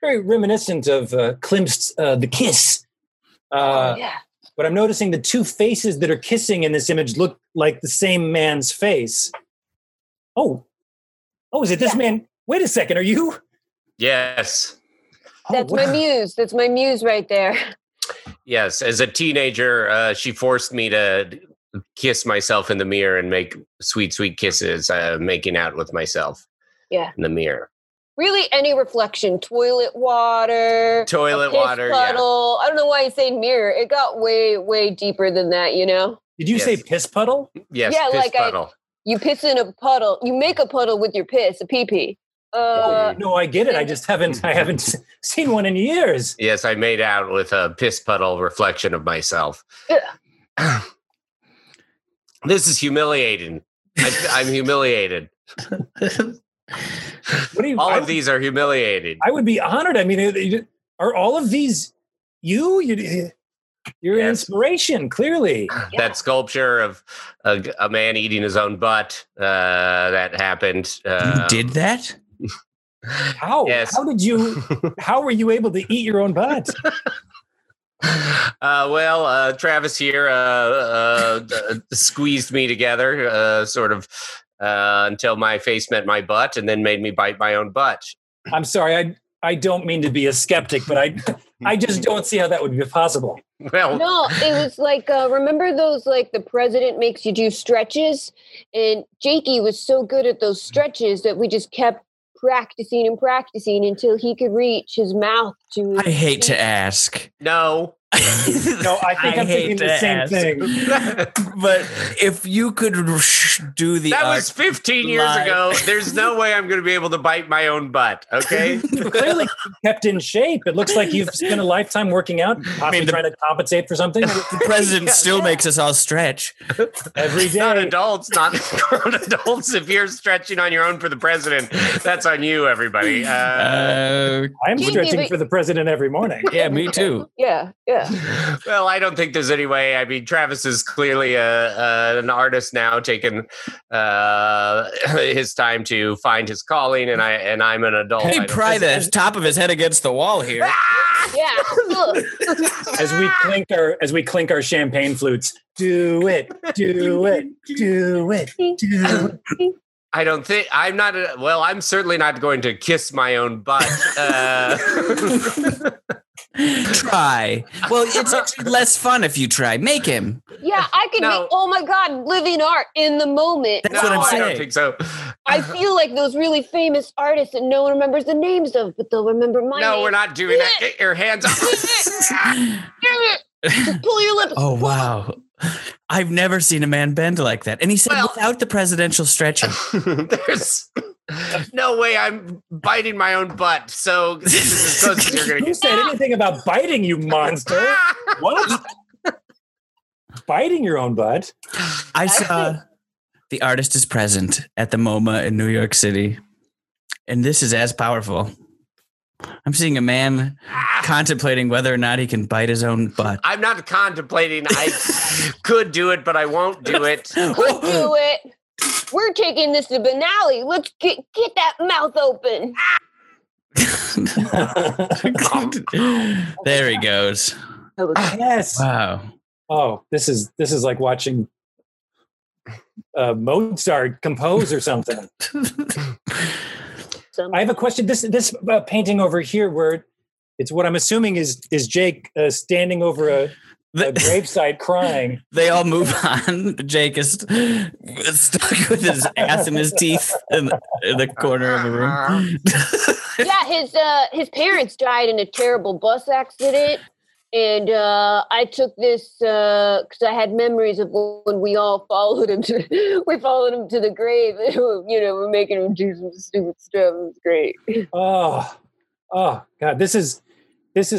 Very reminiscent of Klimt's The Kiss. Yeah. But I'm noticing the two faces that are kissing in this image look like the same man's face. Oh, is it this man? Wait a second, are you? Yes. That's my muse. That's my muse right there. Yes, as a teenager, she forced me to kiss myself in the mirror and make sweet, sweet kisses, making out with myself. Yeah, in the mirror. Really, any reflection, toilet water, puddle. Yeah. I don't know why you say mirror. It got way, way deeper than that, you know. Did you say piss puddle? Yes, yeah, piss like puddle. You piss in a puddle. You make a puddle with your piss, a pee pee. No, I get it. I just haven't. I haven't seen one in years. Yes, I made out with a piss puddle reflection of myself. Yeah. This is humiliating. I'm humiliated. All of these are humiliated. I would be honored. I mean, are all of these you? You're an inspiration, clearly. Yeah. That sculpture of a man eating his own butt, that happened. You did that? How? Yes. How were you able to eat your own butt? Travis here squeezed me together, sort of, until my face met my butt, and then made me bite my own butt. I'm sorry, I don't mean to be a skeptic, but I just don't see how that would be possible. Well, no, it was like, remember those, like, the president makes you do stretches? And Jakey was so good at those stretches that we just kept practicing until he could reach his mouth to... I hate to ask. No. No, I think I'm thinking the same thing. But if you could do the... That was 15 years ago. There's no way I'm going to be able to bite my own butt, okay? You clearly kept in shape. It looks like you've spent a lifetime working out, trying to compensate for something. The president still makes us all stretch. Every day. Not grown adults. If you're stretching on your own for the president, that's on you, everybody. I'm stretching for the president every morning. Yeah, me too. Yeah. Well, I don't think there's any way. I mean, Travis is clearly an artist now, taking his time to find his calling, and I'm an adult. Hey, pry the top of his head against the wall here. Ah! Yeah. as we clink our champagne flutes, do it. I don't think I'm certainly not going to kiss my own butt. Try. Well, it's actually less fun if you try. Make him. Yeah, I could make, oh my God, living art in the moment. That's what I'm saying. I don't think so. I feel like those really famous artists that no one remembers the names of, but they'll remember my name. No, we're not doing that. Get your hands off. Just pull your lips. Oh, wow. I've never seen a man bend like that. And he said, without the presidential stretching. There's no way I'm biting my own butt. So this is as close as you're going to get. Who said anything about biting, you monster? What? Biting your own butt? I saw The Artist is Present at the MoMA in New York City. And this is as powerful. I'm seeing a man contemplating whether or not he can bite his own butt. I'm not contemplating. I could do it, but I won't do it. We'll do it. We're taking this to Benally. Let's get that mouth open. There he goes. Yes. Wow. Oh, this is like watching Mozart compose or something. I have a question. This painting over here, where it's what I'm assuming is Jake standing over a gravesite crying. They all move on. Jake is stuck with his ass in his teeth in the corner of the room. Yeah, his parents died in a terrible bus accident. And I took this because I had memories of when we all followed him to the grave. And, you know, we're making him do some stupid stuff. It was great. Oh, God! This is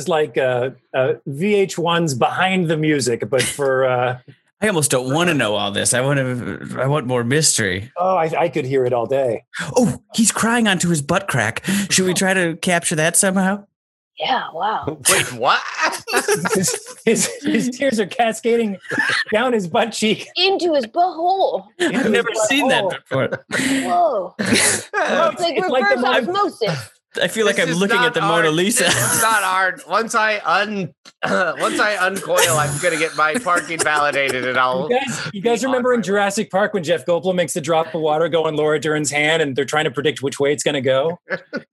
like VH1's Behind the Music, but for. I almost don't want to know all this. I want more mystery. Oh, I could hear it all day. Oh, he's crying onto his butt crack. Should we try to capture that somehow? Yeah, wow. Wait, what? His tears are cascading down his butt cheek. Into his butthole. I've never seen that before. Whoa. It's like reverse osmosis. I feel like I'm looking at the Mona Lisa. It's not hard. Once I uncoil, I'm going to get my parking validated and I'll... You guys remember in Jurassic Park when Jeff Goldblum makes the drop of water go in Laura Dern's hand and they're trying to predict which way it's going to go?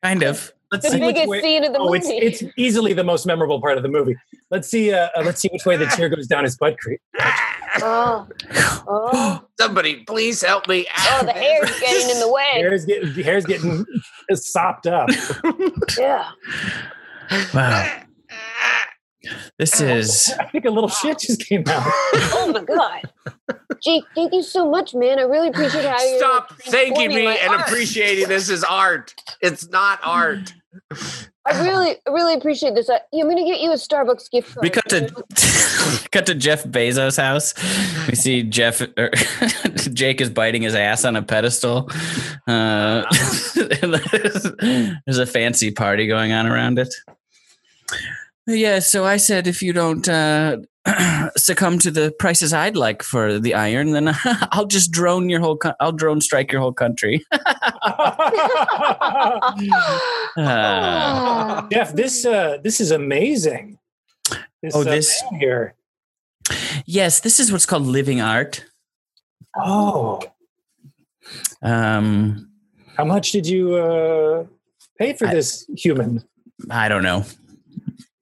Kind of. Let's the biggest scene of the movie. It's easily the most memorable part of the movie. Let's see which way the tear goes down his butt creek. Oh. Somebody, please help me out. Oh, the hair's getting in the way. Hair's getting sopped up. Yeah. Wow. This is... I think a little shit just came out. Oh, my God. Jake, thank you so much, man. I really appreciate how you... Stop thanking me and art. Appreciating this is art. It's not art. I really appreciate this. I'm going to get you a Starbucks gift card. We cut to Jeff Bezos' house. We see Jake is biting his ass on a pedestal. There's a fancy party going on around it. Yeah, so I said if you don't succumb to the prices I'd like for the iron, then I'll just drone your whole. I'll drone strike your whole country. Jeff, this is amazing. This man here. Yes, this is what's called living art. Oh. How much did you pay for this human? I don't know.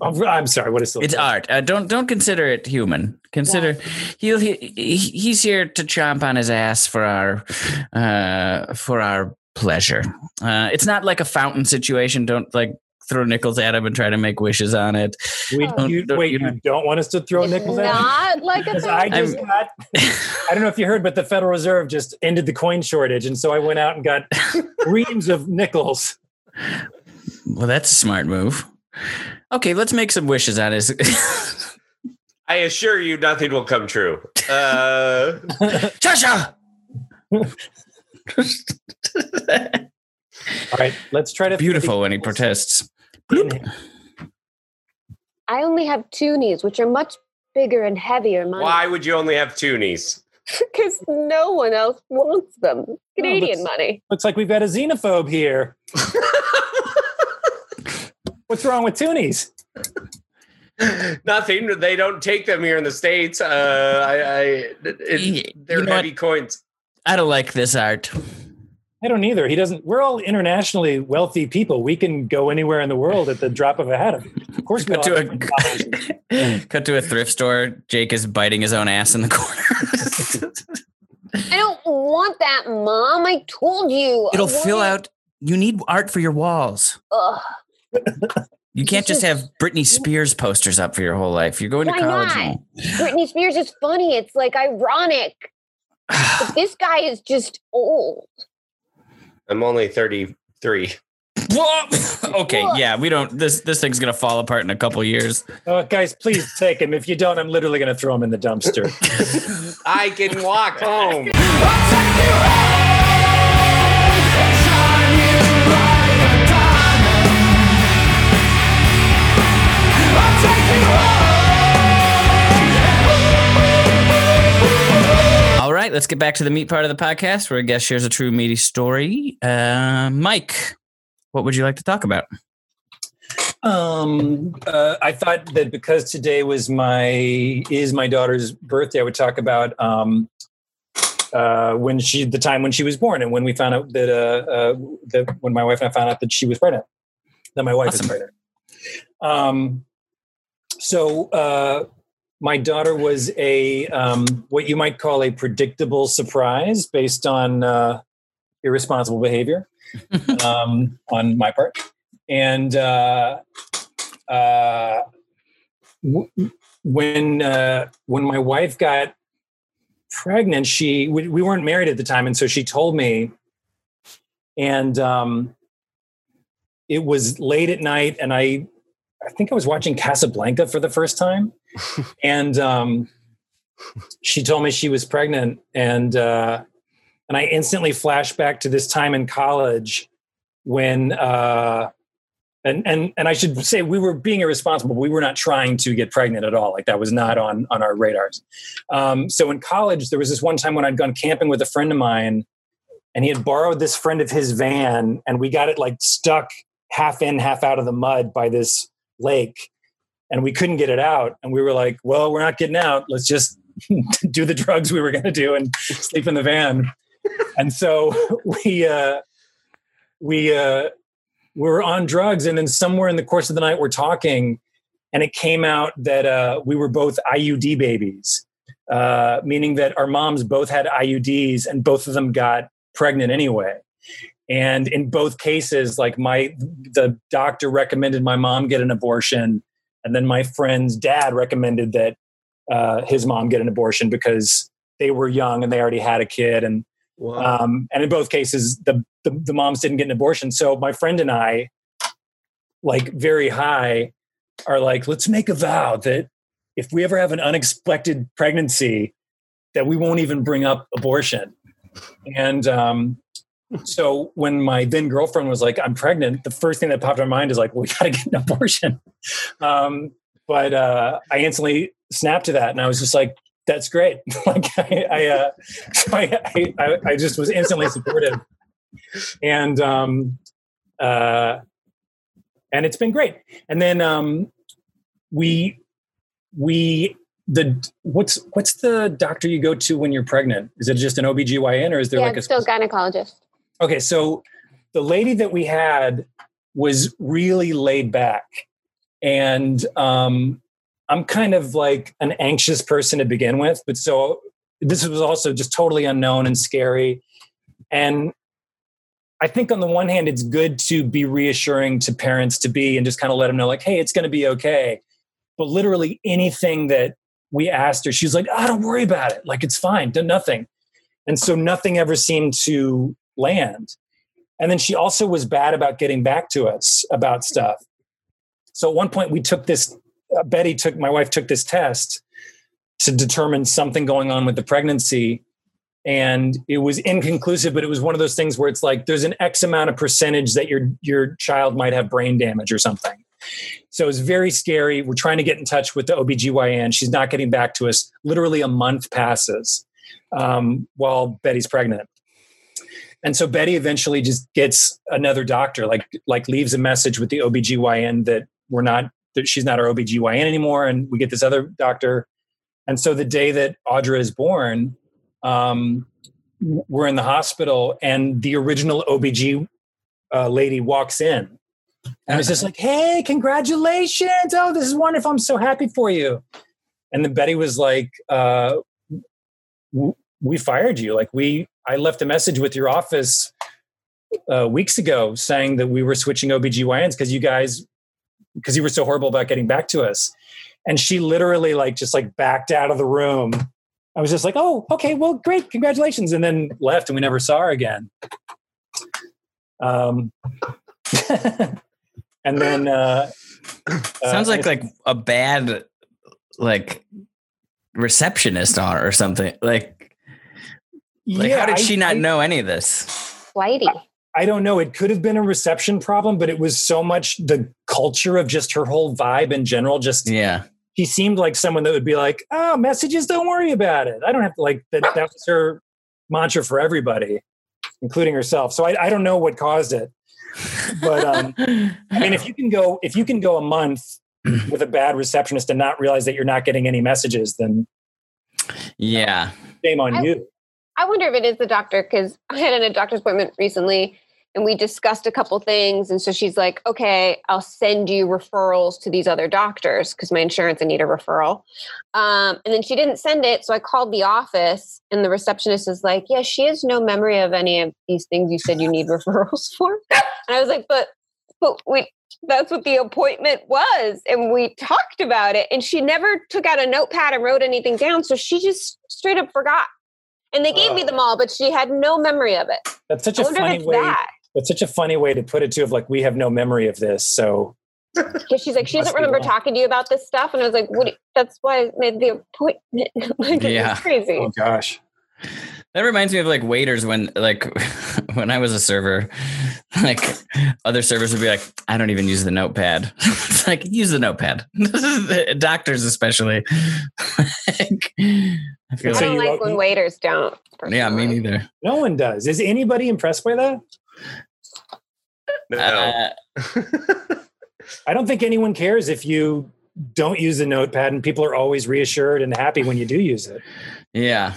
I'm sorry. What is it's art? Don't consider it human. Consider he's here to chomp on his ass for our pleasure. It's not like a fountain situation. Don't like throw nickels at him and try to make wishes on it. You don't want us to throw nickels at him? Not like a fountain. I don't know if you heard, but the Federal Reserve just ended the coin shortage, and so I went out and got reams of nickels. Well, that's a smart move. Okay, let's make some wishes on his. I assure you, nothing will come true. Cha-cha! All right, let's try to... Beautiful when he protests. I only have two knees, which are much bigger and heavier. Why would you only have two knees? Because no one else wants them. Canadian money. Looks like we've got a xenophobe here. What's wrong with toonies? Nothing. They don't take them here in the States. They're heavy coins. I don't like this art. I don't either. He doesn't. We're all internationally wealthy people. We can go anywhere in the world at the drop of a hat. Of course, we cut to a thrift store. Jake is biting his own ass in the corner. I don't want that, Mom. I told you. It'll fill out. You need art for your walls. Ugh. You can't just have Britney Spears posters up for your whole life. You're going to college. Not? Britney Spears is funny. It's like ironic. But this guy is just old. I'm only 33. Whoa! Okay, yeah, we don't. This thing's gonna fall apart in a couple years. Guys, please take him. If you don't, I'm literally gonna throw him in the dumpster. I can walk home. All right, let's get back to the meat part of the podcast where a guest shares a true meaty story. Mike, what would you like to talk about? I thought that because today was my daughter's birthday, I would talk about the time when she was born and when we found out that when my wife and I found out that she was pregnant, that my wife was pregnant. So my daughter was a what you might call a predictable surprise based on irresponsible behavior on my part. And when my wife got pregnant, we weren't married at the time. And so she told me, and it was late at night, and I think I was watching Casablanca for the first time. And she told me she was pregnant. And I instantly flashed back to this time in college when And I should say we were being irresponsible. We were not trying to get pregnant at all. Like that was not on our radars. So in college, there was this one time when I'd gone camping with a friend of mine and he had borrowed this friend of his van and we got it like stuck half in, half out of the mud by this lake and we couldn't get it out. And we were like, well, we're not getting out. Let's just do the drugs we were going to do and sleep in the van. And so we were on drugs. And then somewhere in the course of the night, we're talking and it came out that we were both IUD babies, meaning that our moms both had IUDs and both of them got pregnant anyway. And in both cases, like the doctor recommended my mom get an abortion. And then my friend's dad recommended that his mom get an abortion because they were young and they already had a kid. And wow. And in both cases, the moms didn't get an abortion. So my friend and I, like very high, are like, let's make a vow that if we ever have an unexpected pregnancy, that we won't even bring up abortion. And so when my then girlfriend was like, I'm pregnant, the first thing that popped in my mind is like, well, we got to get an abortion. But I instantly snapped to that. And I was just like, that's great. Like I just was instantly supportive. And it's been great. And then what's the doctor you go to when you're pregnant? Is it just an OBGYN or is there like a still gynecologist? Okay, so the lady that we had was really laid back. And I'm kind of like an anxious person to begin with, but so this was also just totally unknown and scary. And I think on the one hand, it's good to be reassuring to parents to be and just kind of let them know like, hey, it's going to be okay. But literally anything that we asked her, she's like, oh, don't worry about it. Like, it's fine. Do nothing. And so nothing ever seemed to land. And then she also was bad about getting back to us about stuff. So at one point we took this Betty took, my wife took this test to determine something going on with the pregnancy. And it was inconclusive, but it was one of those things where it's like, there's an X amount of percentage that your child might have brain damage or something. So it's very scary. We're trying to get in touch with the OBGYN. She's not getting back to us. Literally a month passes while Betty's pregnant. And so Betty eventually just gets another doctor, like leaves a message with the OBGYN that we're not, that she's not our OBGYN anymore. And we get this other doctor. And so the day that Audra is born, we're in the hospital and the original OBG lady walks in and it's just like, hey, congratulations. Oh, this is wonderful. I'm so happy for you. And then Betty was like, we fired you. Like I left a message with your office weeks ago saying that we were switching OBGYNs because you were so horrible about getting back to us. And she literally just backed out of the room. I was just like, oh, okay, well, great. Congratulations. And then left and we never saw her again. And then. Sounds like a bad, receptionist or something. How did she not know any of this? Whitey. I don't know. It could have been a reception problem, but it was so much the culture of just her whole vibe in general. He seemed like someone that would be like, oh, messages, don't worry about it. I don't have to that was her mantra for everybody, including herself. So I don't know what caused it. But I mean, if you can go a month with a bad receptionist and not realize that you're not getting any messages, then shame on you. I wonder if it is the doctor, because I had a doctor's appointment recently and we discussed a couple things. And so she's like, okay, I'll send you referrals to these other doctors because my insurance, I need a referral. And then she didn't send it. So I called the office and the receptionist is like, yeah, she has no memory of any of these things you said you need referrals for. And I was like, but that's what the appointment was. And we talked about it and she never took out a notepad and wrote anything down. So she just straight up forgot. And they gave me them all, but she had no memory of it. That's such a funny way. That's such a funny way to put it too. Of like, we have no memory of this. So she's like, she doesn't remember talking to you about this stuff. And I was like, that's why I made the appointment. It's crazy. Oh gosh. That reminds me of like waiters when I was a server, like other servers would be like, I don't even use the notepad. It's like, use the notepad. Doctors especially. I don't like when waiters don't. Personally. Yeah, me neither. No one does. Is anybody impressed by that? No. I don't think anyone cares if you don't use the notepad, and people are always reassured and happy when you do use it. Yeah.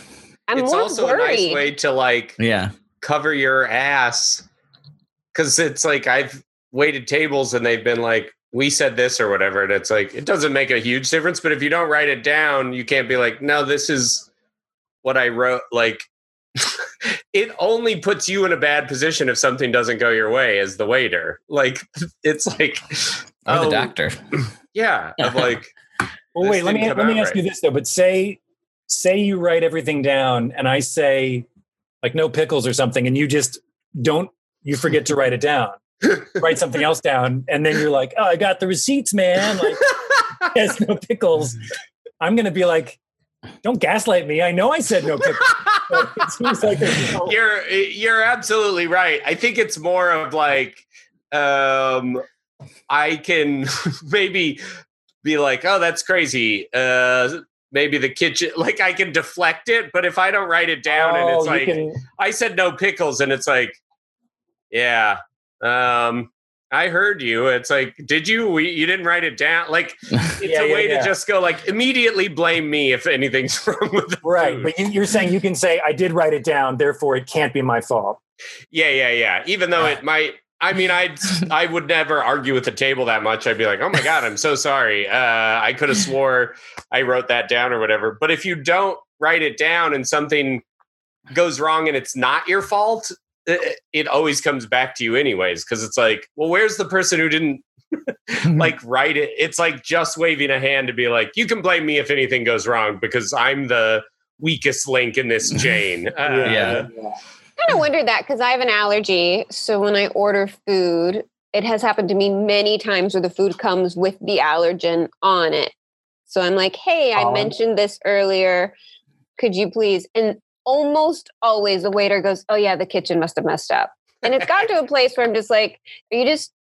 It's also a nice way to cover your ass, because it's like I've waited tables and they've been like, we said this or whatever. And it's like, it doesn't make a huge difference. But if you don't write it down, you can't be like, no, this is what I wrote. Like it only puts you in a bad position if something doesn't go your way as the waiter. Like it's like, or the doctor. Yeah. Of like, well, wait, let me ask you this though, but say you write everything down and I say like no pickles or something, and you just you forget to write it down, write something else down. And then you're like, oh, I got the receipts, man. Like there's no pickles. I'm going to be like, don't gaslight me. I know I said no pickles. It seems like you're absolutely right. I think it's more of like, I can maybe be like, oh, that's crazy. Maybe the kitchen, like I can deflect it, but if I don't write it down and it's like, I said no pickles, and it's like, yeah, I heard you. It's like, did you? You didn't write it down. Like, it's a way to just go like, immediately blame me if anything's wrong with the food. But you're saying you can say, I did write it down, therefore it can't be my fault. Yeah. Even though it might. I mean, I would never argue with the table that much. I'd be like, oh my God, I'm so sorry. I could have swore I wrote that down or whatever. But if you don't write it down and something goes wrong and it's not your fault, it always comes back to you anyways. Because it's like, well, where's the person who didn't like write it? It's like just waving a hand to be like, you can blame me if anything goes wrong because I'm the weakest link in this chain. I kind of wondered that because I have an allergy. So when I order food, it has happened to me many times where the food comes with the allergen on it. So I'm like, hey, I mentioned this earlier. Could you please? And almost always the waiter goes, oh, yeah, the kitchen must have messed up. And it's gotten to a place where I'm just like, are you just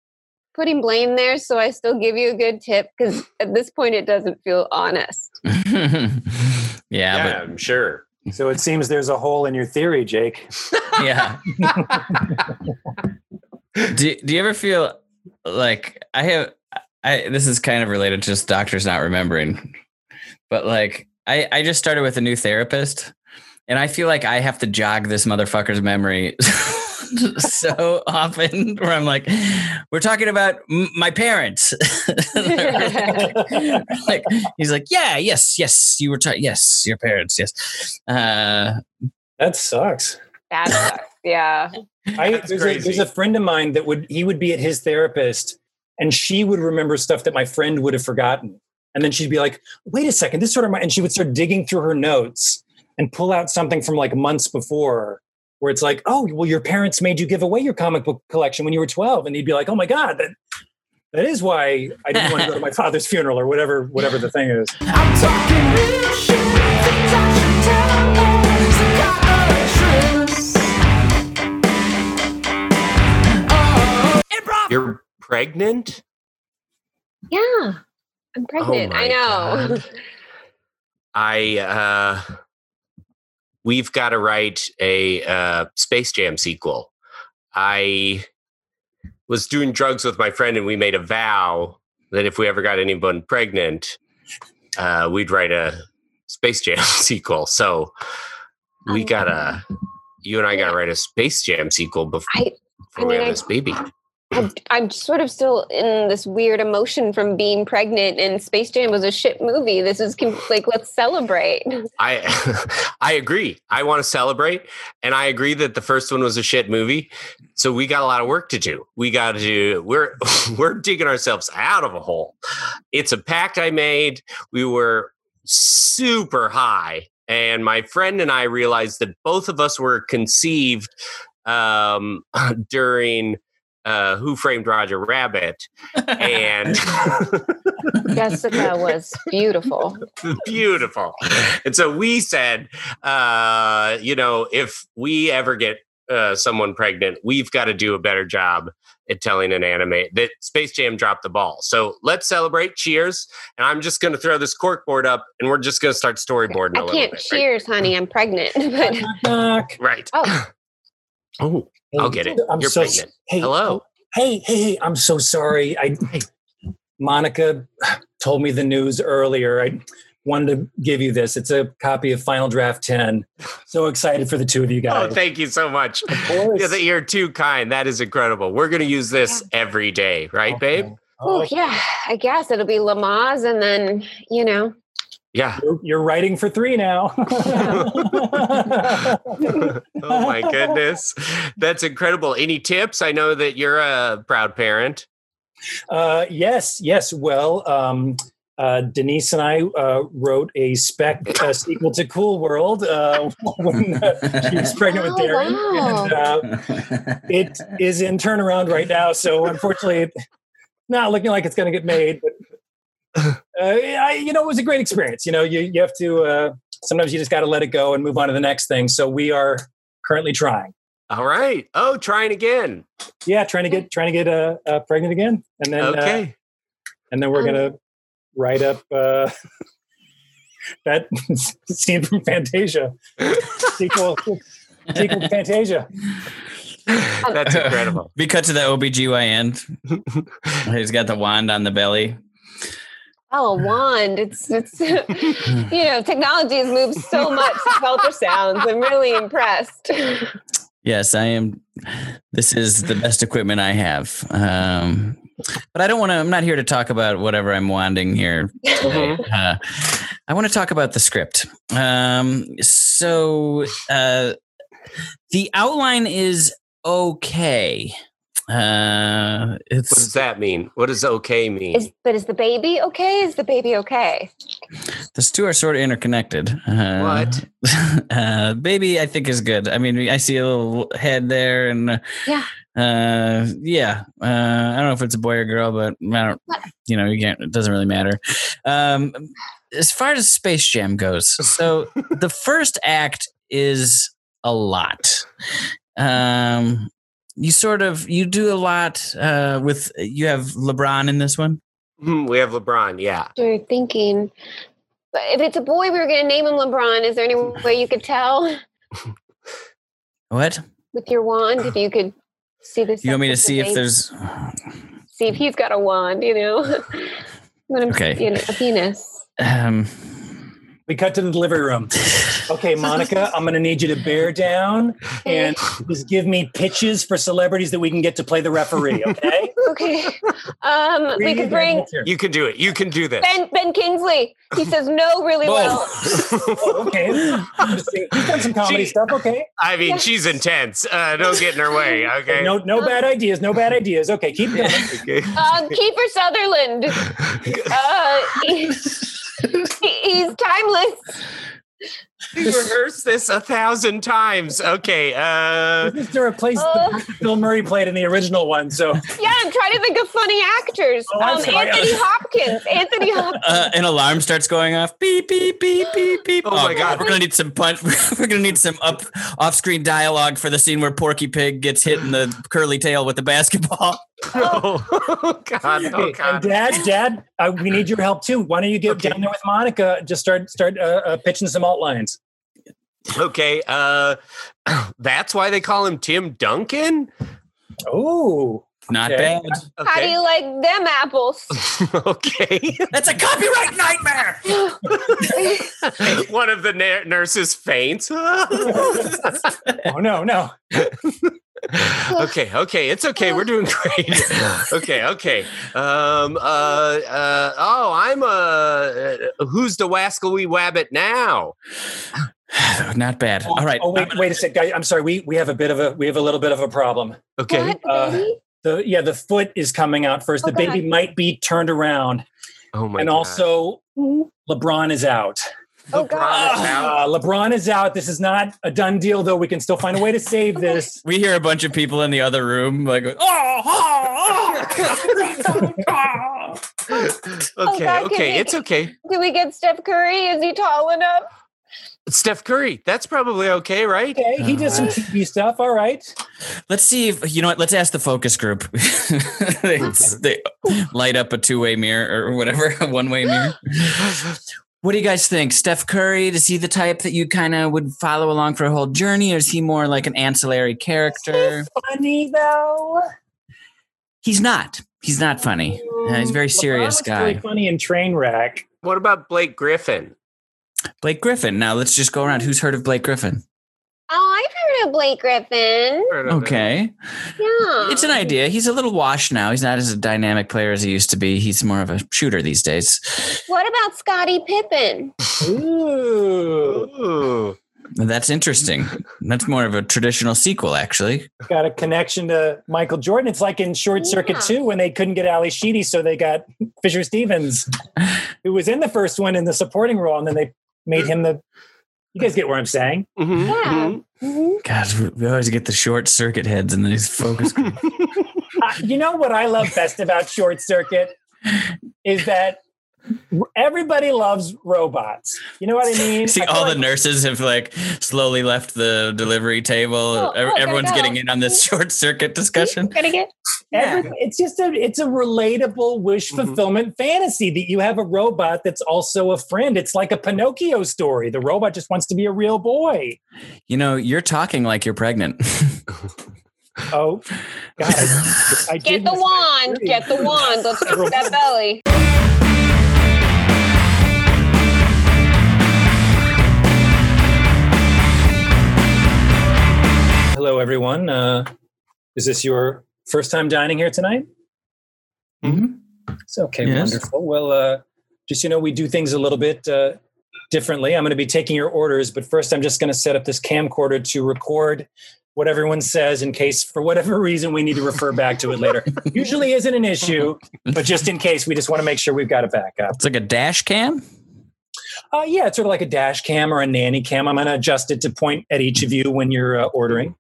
putting blame there so I still give you a good tip? Because at this point, it doesn't feel honest. Yeah, I'm sure. So it seems there's a hole in your theory, Jake. Yeah. Do you ever feel like this is kind of related to just doctors not remembering, but like I just started with a new therapist and I feel like I have to jog this motherfucker's memory so often where I'm like, we're talking about my parents. like he's like, yes, you were yes, your parents, yes. That sucks. That sucks. Yeah. There's a friend of mine that would be at his therapist and she would remember stuff that my friend would have forgotten. And then she'd be like, wait a second, this sort of and she would start digging through her notes and pull out something from like months before. Where it's like, oh, well, your parents made you give away your comic book collection when you were 12. And he'd be like, oh, my God, that is why I didn't want to go to my father's funeral or whatever the thing is. I'm talking real shit. You're pregnant? Yeah, I'm pregnant. Oh I know. God. We've got to write a Space Jam sequel. I was doing drugs with my friend and we made a vow that if we ever got anyone pregnant, we'd write a Space Jam sequel. So you and I gotta write a Space Jam sequel before we have this baby. I'm sort of still in this weird emotion from being pregnant, and Space Jam was a shit movie. This is like, let's celebrate. I agree. I want to celebrate. And I agree that the first one was a shit movie. So we got a lot of work to do. We're digging ourselves out of a hole. It's a pact I made. We were super high. And my friend and I realized that both of us were conceived during Who Framed Roger Rabbit, and Jessica was beautiful. Beautiful. And so we said, you know, if we ever get someone pregnant, we've got to do a better job at telling an anime that Space Jam dropped the ball. So let's celebrate. Cheers. And I'm just going to throw this corkboard up and we're just going to start storyboarding. I can't cheers, right? Honey. I'm pregnant. But... Right. Oh. Oh, hey, I'll get it. You're so pregnant. Hey, hello. Hey, I'm so sorry. Monika told me the news earlier. I wanted to give you this. It's a copy of Final Draft 10. So excited for the two of you guys. Oh, thank you so much. Of course. You're too kind. That is incredible. We're going to use this every day. Right, okay. Babe? Oh, yeah. I guess it'll be Lamaze and then, you know. Yeah. You're writing for 3 now. Oh my goodness. That's incredible. Any tips? I know that you're a proud parent. Yes. Well, Denise and I wrote a sequel to Cool World when she was pregnant with Darren. Wow. And, it is in turnaround right now. So unfortunately, not looking like it's going to get made, but it was a great experience. You know, you have to, sometimes you just got to let it go and move on to the next thing. So we are currently trying. All right. Oh, trying again. Yeah. Trying to get pregnant again. And then, and then we're going to write up, that scene from Fantasia. sequel to Fantasia. That's incredible. We cut to the OBGYN. He's got the wand on the belly. Oh, a wand. It's you know, technology has moved so much with ultrasounds. I'm really impressed. Yes, I am. This is the best equipment I have. But I don't want to, I'm not here to talk about whatever I'm wanding here. I want to talk about the script. So the outline is okay. What does that mean? What does okay mean? Is the baby okay? Is the baby okay? Those two are sort of interconnected. What? Baby, I think, is good. I mean, I see a little head there, and I don't know if it's a boy or girl, but I don't. You know, you can't. It doesn't really matter. As far as Space Jam goes, so the first act is a lot. You do a lot with, you have LeBron in this one? We have LeBron, yeah. We're thinking, but if it's a boy, we were going to name him LeBron. Is there any way you could tell? What? With your wand, if you could see this. You want me to see if there's... See if he's got a wand, you know? Okay. A penis. We cut to the delivery room. Okay, Monika, I'm going to need you to bear down and just give me pitches for celebrities that we can get to play the referee, okay? Okay. We could bring... You can do it. You can do this. Ben Kingsley. He says no really well. Oh, okay. He's done some comedy stuff, okay? I mean, she's intense. No getting her way, okay? No bad ideas. No bad ideas. Okay, keep going. Okay. Kiefer Sutherland. He's timeless. He's rehearsed this 1,000 times. Okay. This is to replace the Bill Murray played in the original one. So yeah, I'm trying to think of funny actors. Anthony Hopkins. An alarm starts going off. Beep, beep, beep, beep, beep. Oh my God. We're gonna need some we're gonna need some off-screen dialogue for the scene where Porky Pig gets hit in the curly tail with the basketball. Oh God! Oh God! And Dad, we need your help too. Why don't you get down there with Monika? Just start pitching some outlines. Okay, that's why they call him Tim Duncan. Oh, not bad. Okay. How do you like them apples? Okay, that's a copyright nightmare. One of the nurses faints. Oh no. Okay. It's okay. We're doing great. Okay. I'm who's the Wascal Wee Wabbit now? Not bad. All right. Oh, wait a sec, guys. I'm sorry. We have a little bit of a problem. Okay. The foot is coming out first. The baby might be turned around. Oh my God. And also LeBron is out. Oh, God. LeBron is out. This is not a done deal, though. We can still find a way to save this. We hear a bunch of people in the other room like, Okay, it's okay. Do we get Steph Curry? Is he tall enough? Steph Curry. That's probably okay, right? Okay, he did some TV stuff. All right. Let's see if, you know what, let's ask the focus group. they light up a two-way mirror or whatever, a one-way mirror. What do you guys think? Steph Curry, is he the type that you kind of would follow along for a whole journey, or is he more like an ancillary character? Is he funny, though? He's not. He's not funny. He's a very serious guy. Really funny in Trainwreck. What about Blake Griffin? Blake Griffin. Now let's just go around. Who's heard of Blake Griffin? Oh, I've heard of Blake Griffin. Okay. Yeah. It's an idea. He's a little washed now. He's not as a dynamic player as he used to be. He's more of a shooter these days. What about Scottie Pippen? Ooh. That's interesting. That's more of a traditional sequel, actually. Got a connection to Michael Jordan. It's like in Short Circuit 2 when they couldn't get Ali Sheedy, so they got Fisher Stevens, who was in the first one in the supporting role, and then they made him the... You guys get what I'm saying? Mm-hmm. Yeah. Mm-hmm. God, we always get the Short Circuit heads in these focus groups. You know what I love best about Short Circuit is that everybody loves robots. You know what I mean? See, all the nurses have slowly left the delivery table. Everyone's getting in on this Short Circuit discussion. It's just a relatable wish fulfillment fantasy that you have a robot that's also a friend. It's like a Pinocchio story. The robot just wants to be a real boy. You know, you're talking like you're pregnant. Oh, God. I get the wand. Get the wand. Let's fix that belly. Hello, everyone. Is this your first time dining here tonight? Mm-hmm. It's okay. Yes. Wonderful. Well, just, we do things a little bit differently. I'm going to be taking your orders, but first I'm just going to set up this camcorder to record what everyone says in case, for whatever reason, we need to refer back to it later. Usually isn't an issue, but just in case, we just want to make sure we've got it back up. It's like a dash cam? Yeah, it's sort of like a dash cam or a nanny cam. I'm going to adjust it to point at each of you when you're ordering.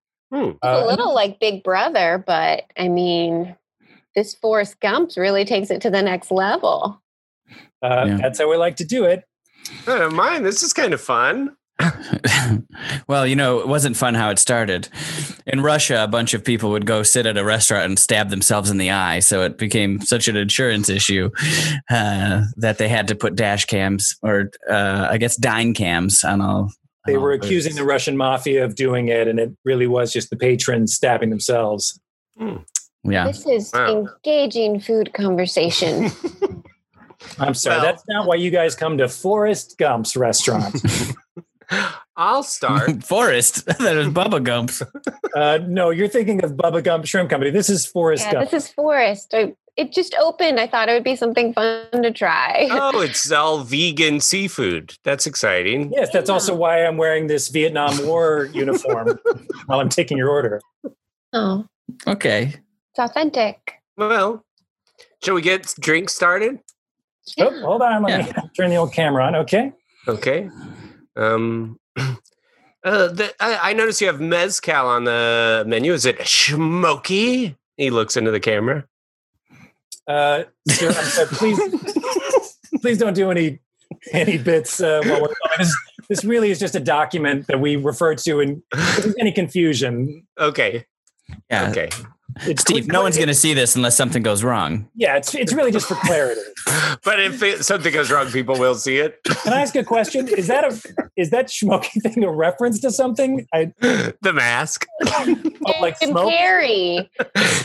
A little like Big Brother, but I mean, this Forrest Gump really takes it to the next level. That's how we like to do it. I don't mind. This is kind of fun. Well, it wasn't fun how it started. In Russia, a bunch of people would go sit at a restaurant and stab themselves in the eye. So it became such an insurance issue that they had to put dash cams or dine cams on all. They were accusing the Russian mafia of doing it, and it really was just the patrons stabbing themselves. Mm. Yeah, this is engaging food conversation. I'm sorry, that's not why you guys come to Forrest Gump's restaurant. I'll start. Forrest? That is Bubba Gump's. No, you're thinking of Bubba Gump Shrimp Company. This is Forrest Gump. This is Forrest. It just opened. I thought it would be something fun to try. Oh, it's all vegan seafood. That's exciting. Yes, that's also why I'm wearing this Vietnam War uniform while I'm taking your order. Oh. Okay. It's authentic. Well, shall we get drinks started? Yeah. Oh, hold on. Let me turn the old camera on. Okay. I noticed you have mezcal on the menu. Is it smoky? He looks into the camera. Sir, I'm sorry, please don't do any bits while we're talking. This really is just a document that we refer to, and if there's any confusion. Okay. Yeah. Okay. It's Steve, no one's going to see this unless something goes wrong. Yeah, it's really just for clarity. But if something goes wrong, people will see it. Can I ask a question? Is that smoky thing a reference to something? The Mask. Jim Carrey.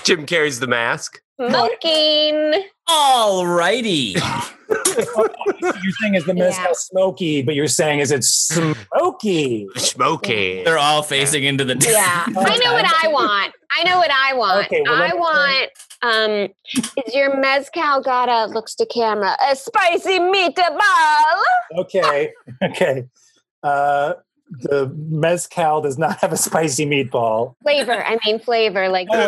Jim Carrey's The Mask. Smoking. All righty. You're saying is the mezcal smoky, but you're saying is it smoky? Smoky. They're all facing into the... Yeah. I know what I want. Okay, well, is your mezcal got a, looks to camera, a spicy meatball? Okay. The mezcal does not have a spicy meatball. Flavor. A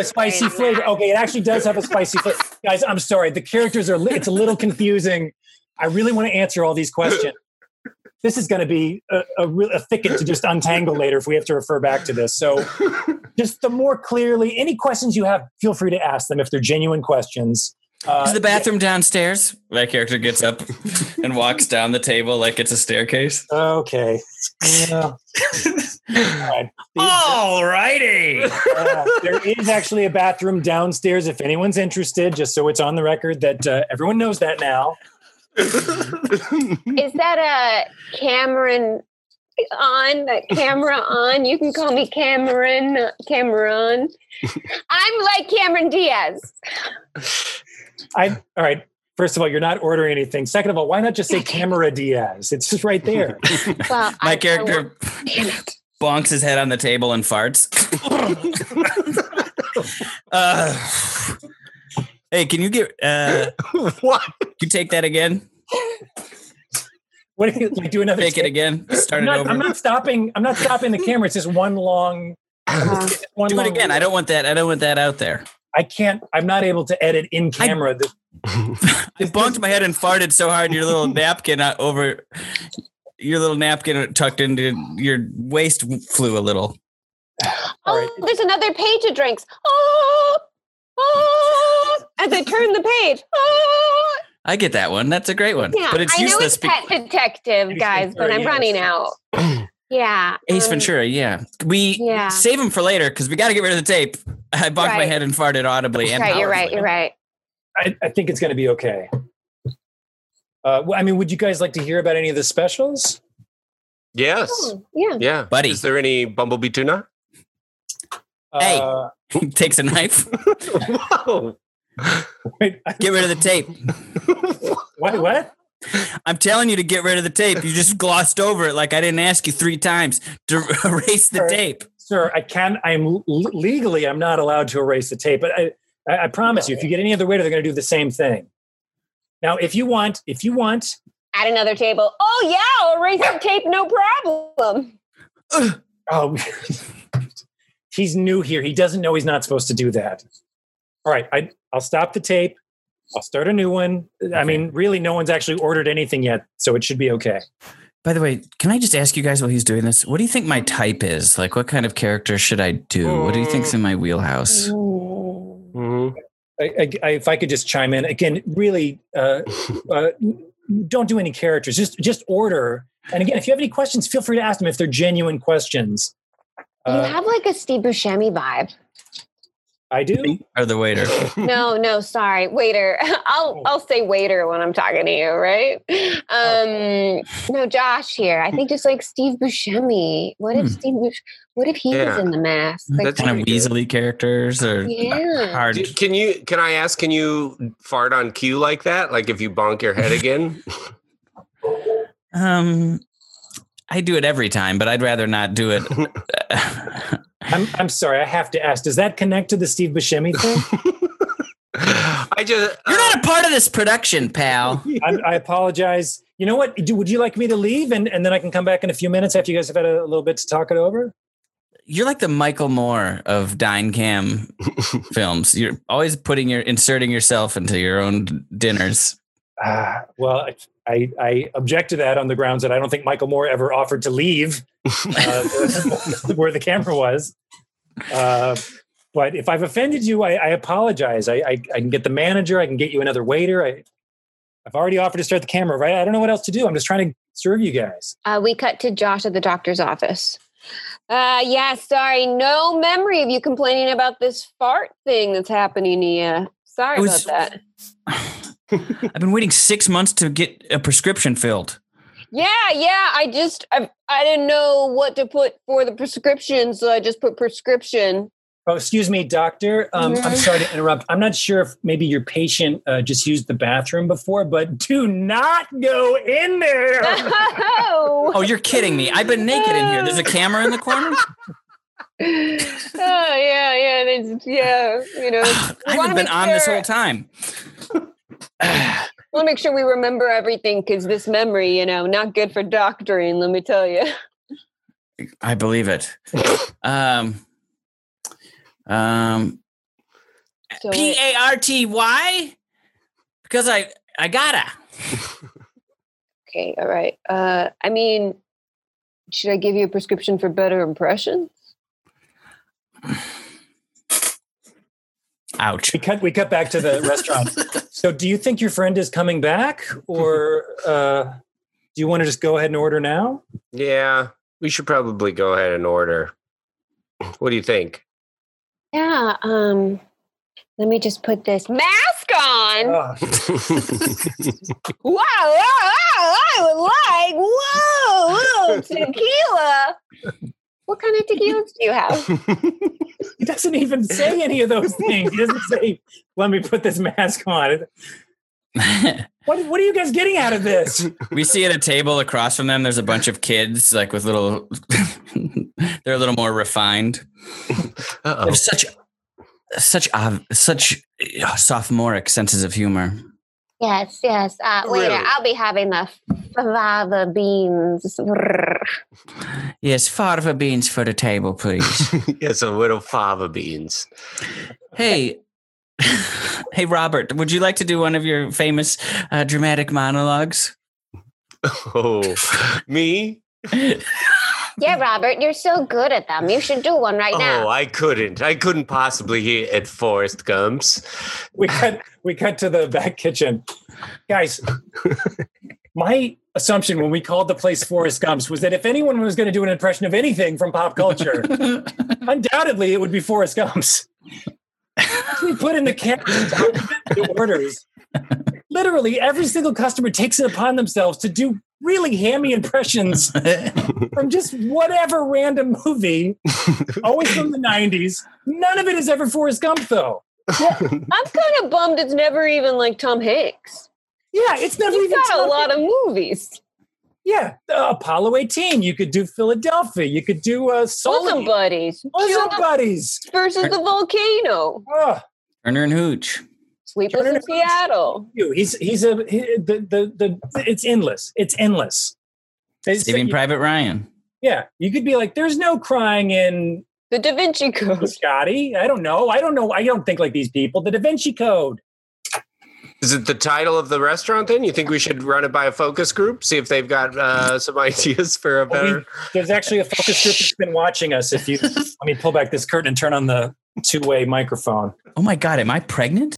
spicy flavor. Okay, it actually does have a spicy flavor. Guys, I'm sorry. The characters it's a little confusing. I really want to answer all these questions. this is going to be a thicket to just untangle later if we have to refer back to this. So just the more clearly, any questions you have, feel free to ask them if they're genuine questions. Is the bathroom downstairs? That character gets up and walks down the table like it's a staircase. Okay. Yeah. All righty. There is actually a bathroom downstairs if anyone's interested, just so it's on the record that everyone knows that now. Is that a Cameron on? That camera on? You can call me Cameron. I'm like Cameron Diaz. All right. First of all, you're not ordering anything. Second of all, why not just say Camera Diaz? It's just right there. Well, my character bonks his head on the table and farts. Hey, can you get what? You take that again? What do you like, do another? Take it again. Start it over. I'm not stopping the camera. It's just one long. Do it again. Video. I don't want that out there. I can't. I'm not able to edit in camera. I bonked my head and farted so hard your little napkin tucked into your waist flew a little. Oh, right. There's another page of drinks. Oh, as I turn the page. Oh. I get that one. That's a great one. Yeah, but it's I useless. I know it's Pet Detective, guys, but I'm running out. Yeah. Ace Ventura, yeah. We save him for later because we got to get rid of the tape. I bonked my head and farted audibly. That's and right, you're right. I think it's going to be okay. Would you guys like to hear about any of the specials? Yes. Oh, yeah. Buddy. Is there any Bumblebee tuna? Hey, takes a knife. Whoa. Wait, get rid of the tape. What? I'm telling you to get rid of the tape. You just glossed over it like I didn't ask you 3 times to erase the tape. Sir, legally I'm not allowed to erase the tape, but I promise you, if you get any other waiter, they're going to do the same thing. Now, if you want, at another table. Oh yeah, erase the tape, no problem. Oh, he's new here. He doesn't know he's not supposed to do that. All right, I'll stop the tape. I'll start a new one. I mean, really, no one's actually ordered anything yet, so it should be okay. By the way, can I just ask you guys while he's doing this, what do you think my type is? Like, what kind of character should I do? What do you think's in my wheelhouse? Mm-hmm. If I could just chime in. Again, really, don't do any characters. Just order. And again, if you have any questions, feel free to ask them if they're genuine questions. You have like a Steve Buscemi vibe. I do? Or the waiter? No, sorry. Waiter. I'll say waiter when I'm talking to you, right? No, Josh here. I think just like Steve Buscemi. What if he was in The Mask? Like, that's kind of weaselly characters or hard. Can I ask, can you fart on cue like that? Like if you bonk your head again? I do it every time, but I'd rather not do it. I'm sorry. I have to ask. Does that connect to the Steve Buscemi thing? You're not a part of this production, pal. I apologize. You know what? Would you like me to leave and then I can come back in a few minutes after you guys have had a little bit to talk it over? You're like the Michael Moore of Dine Cam films. You're always inserting yourself into your own dinners. Well, I object to that on the grounds that I don't think Michael Moore ever offered to leave where the camera was. But if I've offended you, I apologize. I can get the manager. I can get you another waiter. I've already offered to start the camera, right? I don't know what else to do. I'm just trying to serve you guys. We cut to Josh at the doctor's office. Sorry. No memory of you complaining about this fart thing that's happening to you. Sorry about that. I've been waiting 6 months to get a prescription filled. I didn't know what to put for the prescription, so I just put prescription. Oh, excuse me, doctor. I'm sorry to interrupt. I'm not sure if maybe your patient just used the bathroom before, but do not go in there. No. Oh, you're kidding me. I've been naked in here. There's a camera in the corner? You know. I haven't been on this whole time. We'll make sure we remember everything because this memory, not good for doctoring, let me tell you. I believe it. Party, because I gotta. Okay. All right. I mean, should I give you a prescription for better impressions? Ouch. We cut back to the restaurant. So do you think your friend is coming back, or do you want to just go ahead and order now? Yeah, we should probably go ahead and order. What do you think? Yeah, let me just put this mask on. Oh. I would like tequila. What kind of tequilas do you have? He doesn't even say any of those things. He doesn't say, let me put this mask on. What are you guys getting out of this? We see at a table across from them, there's a bunch of kids, like with little, they're a little more refined. Uh-oh. They have such sophomoric senses of humor. Yes. Waiter, really? I'll be having the fava beans. Yes, fava beans for the table, please. Yes, a little fava beans. Hey, Robert, would you like to do one of your famous dramatic monologues? Oh, me? Yeah, Robert, you're so good at them. You should do one right now. Oh, I couldn't possibly hear at Forrest Gump's. We cut to the back kitchen. Guys, my assumption when we called the place Forrest Gump's was that if anyone was going to do an impression of anything from pop culture, undoubtedly it would be Forrest Gump's. We put in the orders. Literally, every single customer takes it upon themselves to do really hammy impressions from just whatever random movie, always from the 90s. None of it is ever Forrest Gump, though. Yeah. I'm kind of bummed it's never even like Tom Hanks. Yeah, it's never He's even got Tom a lot Hanks. Of movies. Yeah, Apollo 18. You could do Philadelphia. You could do Bosom Buddies. Versus the Volcano. Turner and Hooch. Sleepless in Seattle. It's endless. It's endless. Saving Private Ryan. Yeah, you could be like, there's no crying in The Da Vinci Code. Scotty, I don't know. I don't think like these people. The Da Vinci Code. Is it the title of the restaurant then? You think we should run it by a focus group? See if they've got some ideas for a better... There's actually a focus group that's been watching us. If you let me pull back this curtain and turn on the two-way microphone. Oh my God, am I pregnant?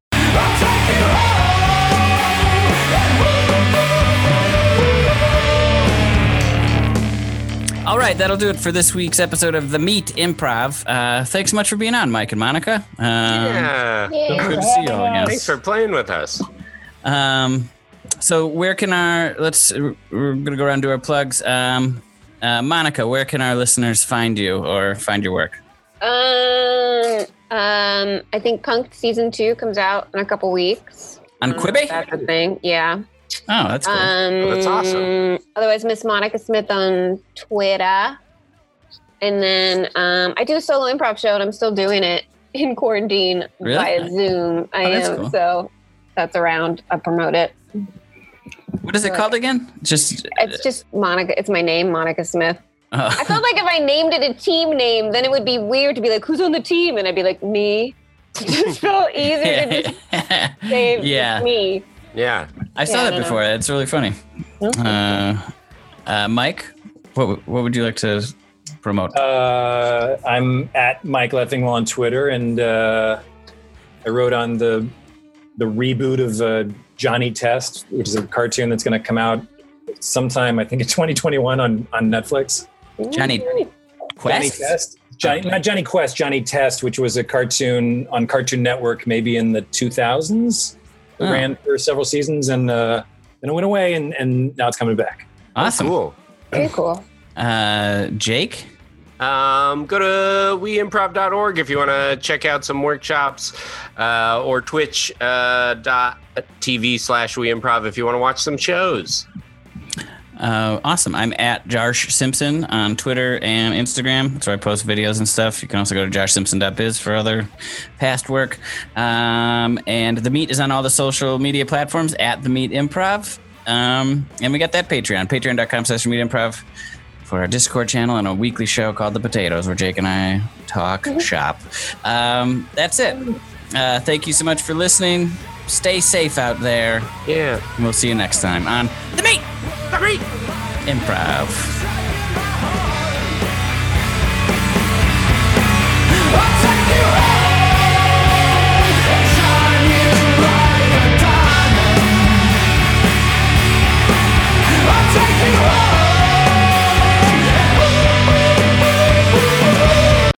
All right, that'll do it for this week's episode of The Meat Improv. Thanks so much for being on, Mike and Monika. Yeah. Good to see you all again. Thanks for playing with us. So where can we're going to go around and do our plugs. Monika, where can our listeners find you or find your work? I think Punk'd season 2 comes out in a couple weeks. On Quibi? That's a thing, yeah. Oh, that's cool. That's awesome. Otherwise, Miss Monika Smith on Twitter. And then I do a solo improv show, and I'm still doing it in quarantine via Zoom. I am, cool. So that's around. I promote it. What is it called again? It's just Monika. It's my name, Monika Smith. I felt like if I named it a team name, then it would be weird to be like, who's on the team? And I'd be like, me. It's so easy to just say me. Yeah. I saw that before. That's really funny. Mike, what would you like to promote? I'm at Mike Leffingwell on Twitter, and I wrote on the reboot of Johnny Test, which is a cartoon that's going to come out sometime, I think, in 2021 on Netflix. Johnny Quest? Johnny Test. Not Johnny Quest, Johnny Test, which was a cartoon on Cartoon Network maybe in the 2000s. It ran for several seasons, and then it went away, and now it's coming back. Awesome. Cool. Very cool. Jake? Go to weimprov.org if you want to check out some workshops, or twitch.tv/weimprov if you want to watch some shows. Awesome. I'm at Josh Simpson on Twitter and Instagram. That's where I post videos and stuff. You can also go to joshsimpson.biz for other past work. And The Meat is on all the social media platforms at The Meat Improv. And we got that patreon.com/themeatimprov for our Discord channel and a weekly show called The Potatoes, where Jake and I talk shop. That's it. Thank you so much for listening. Stay safe out there. Yeah. And we'll see you next time on The Meat. Improv.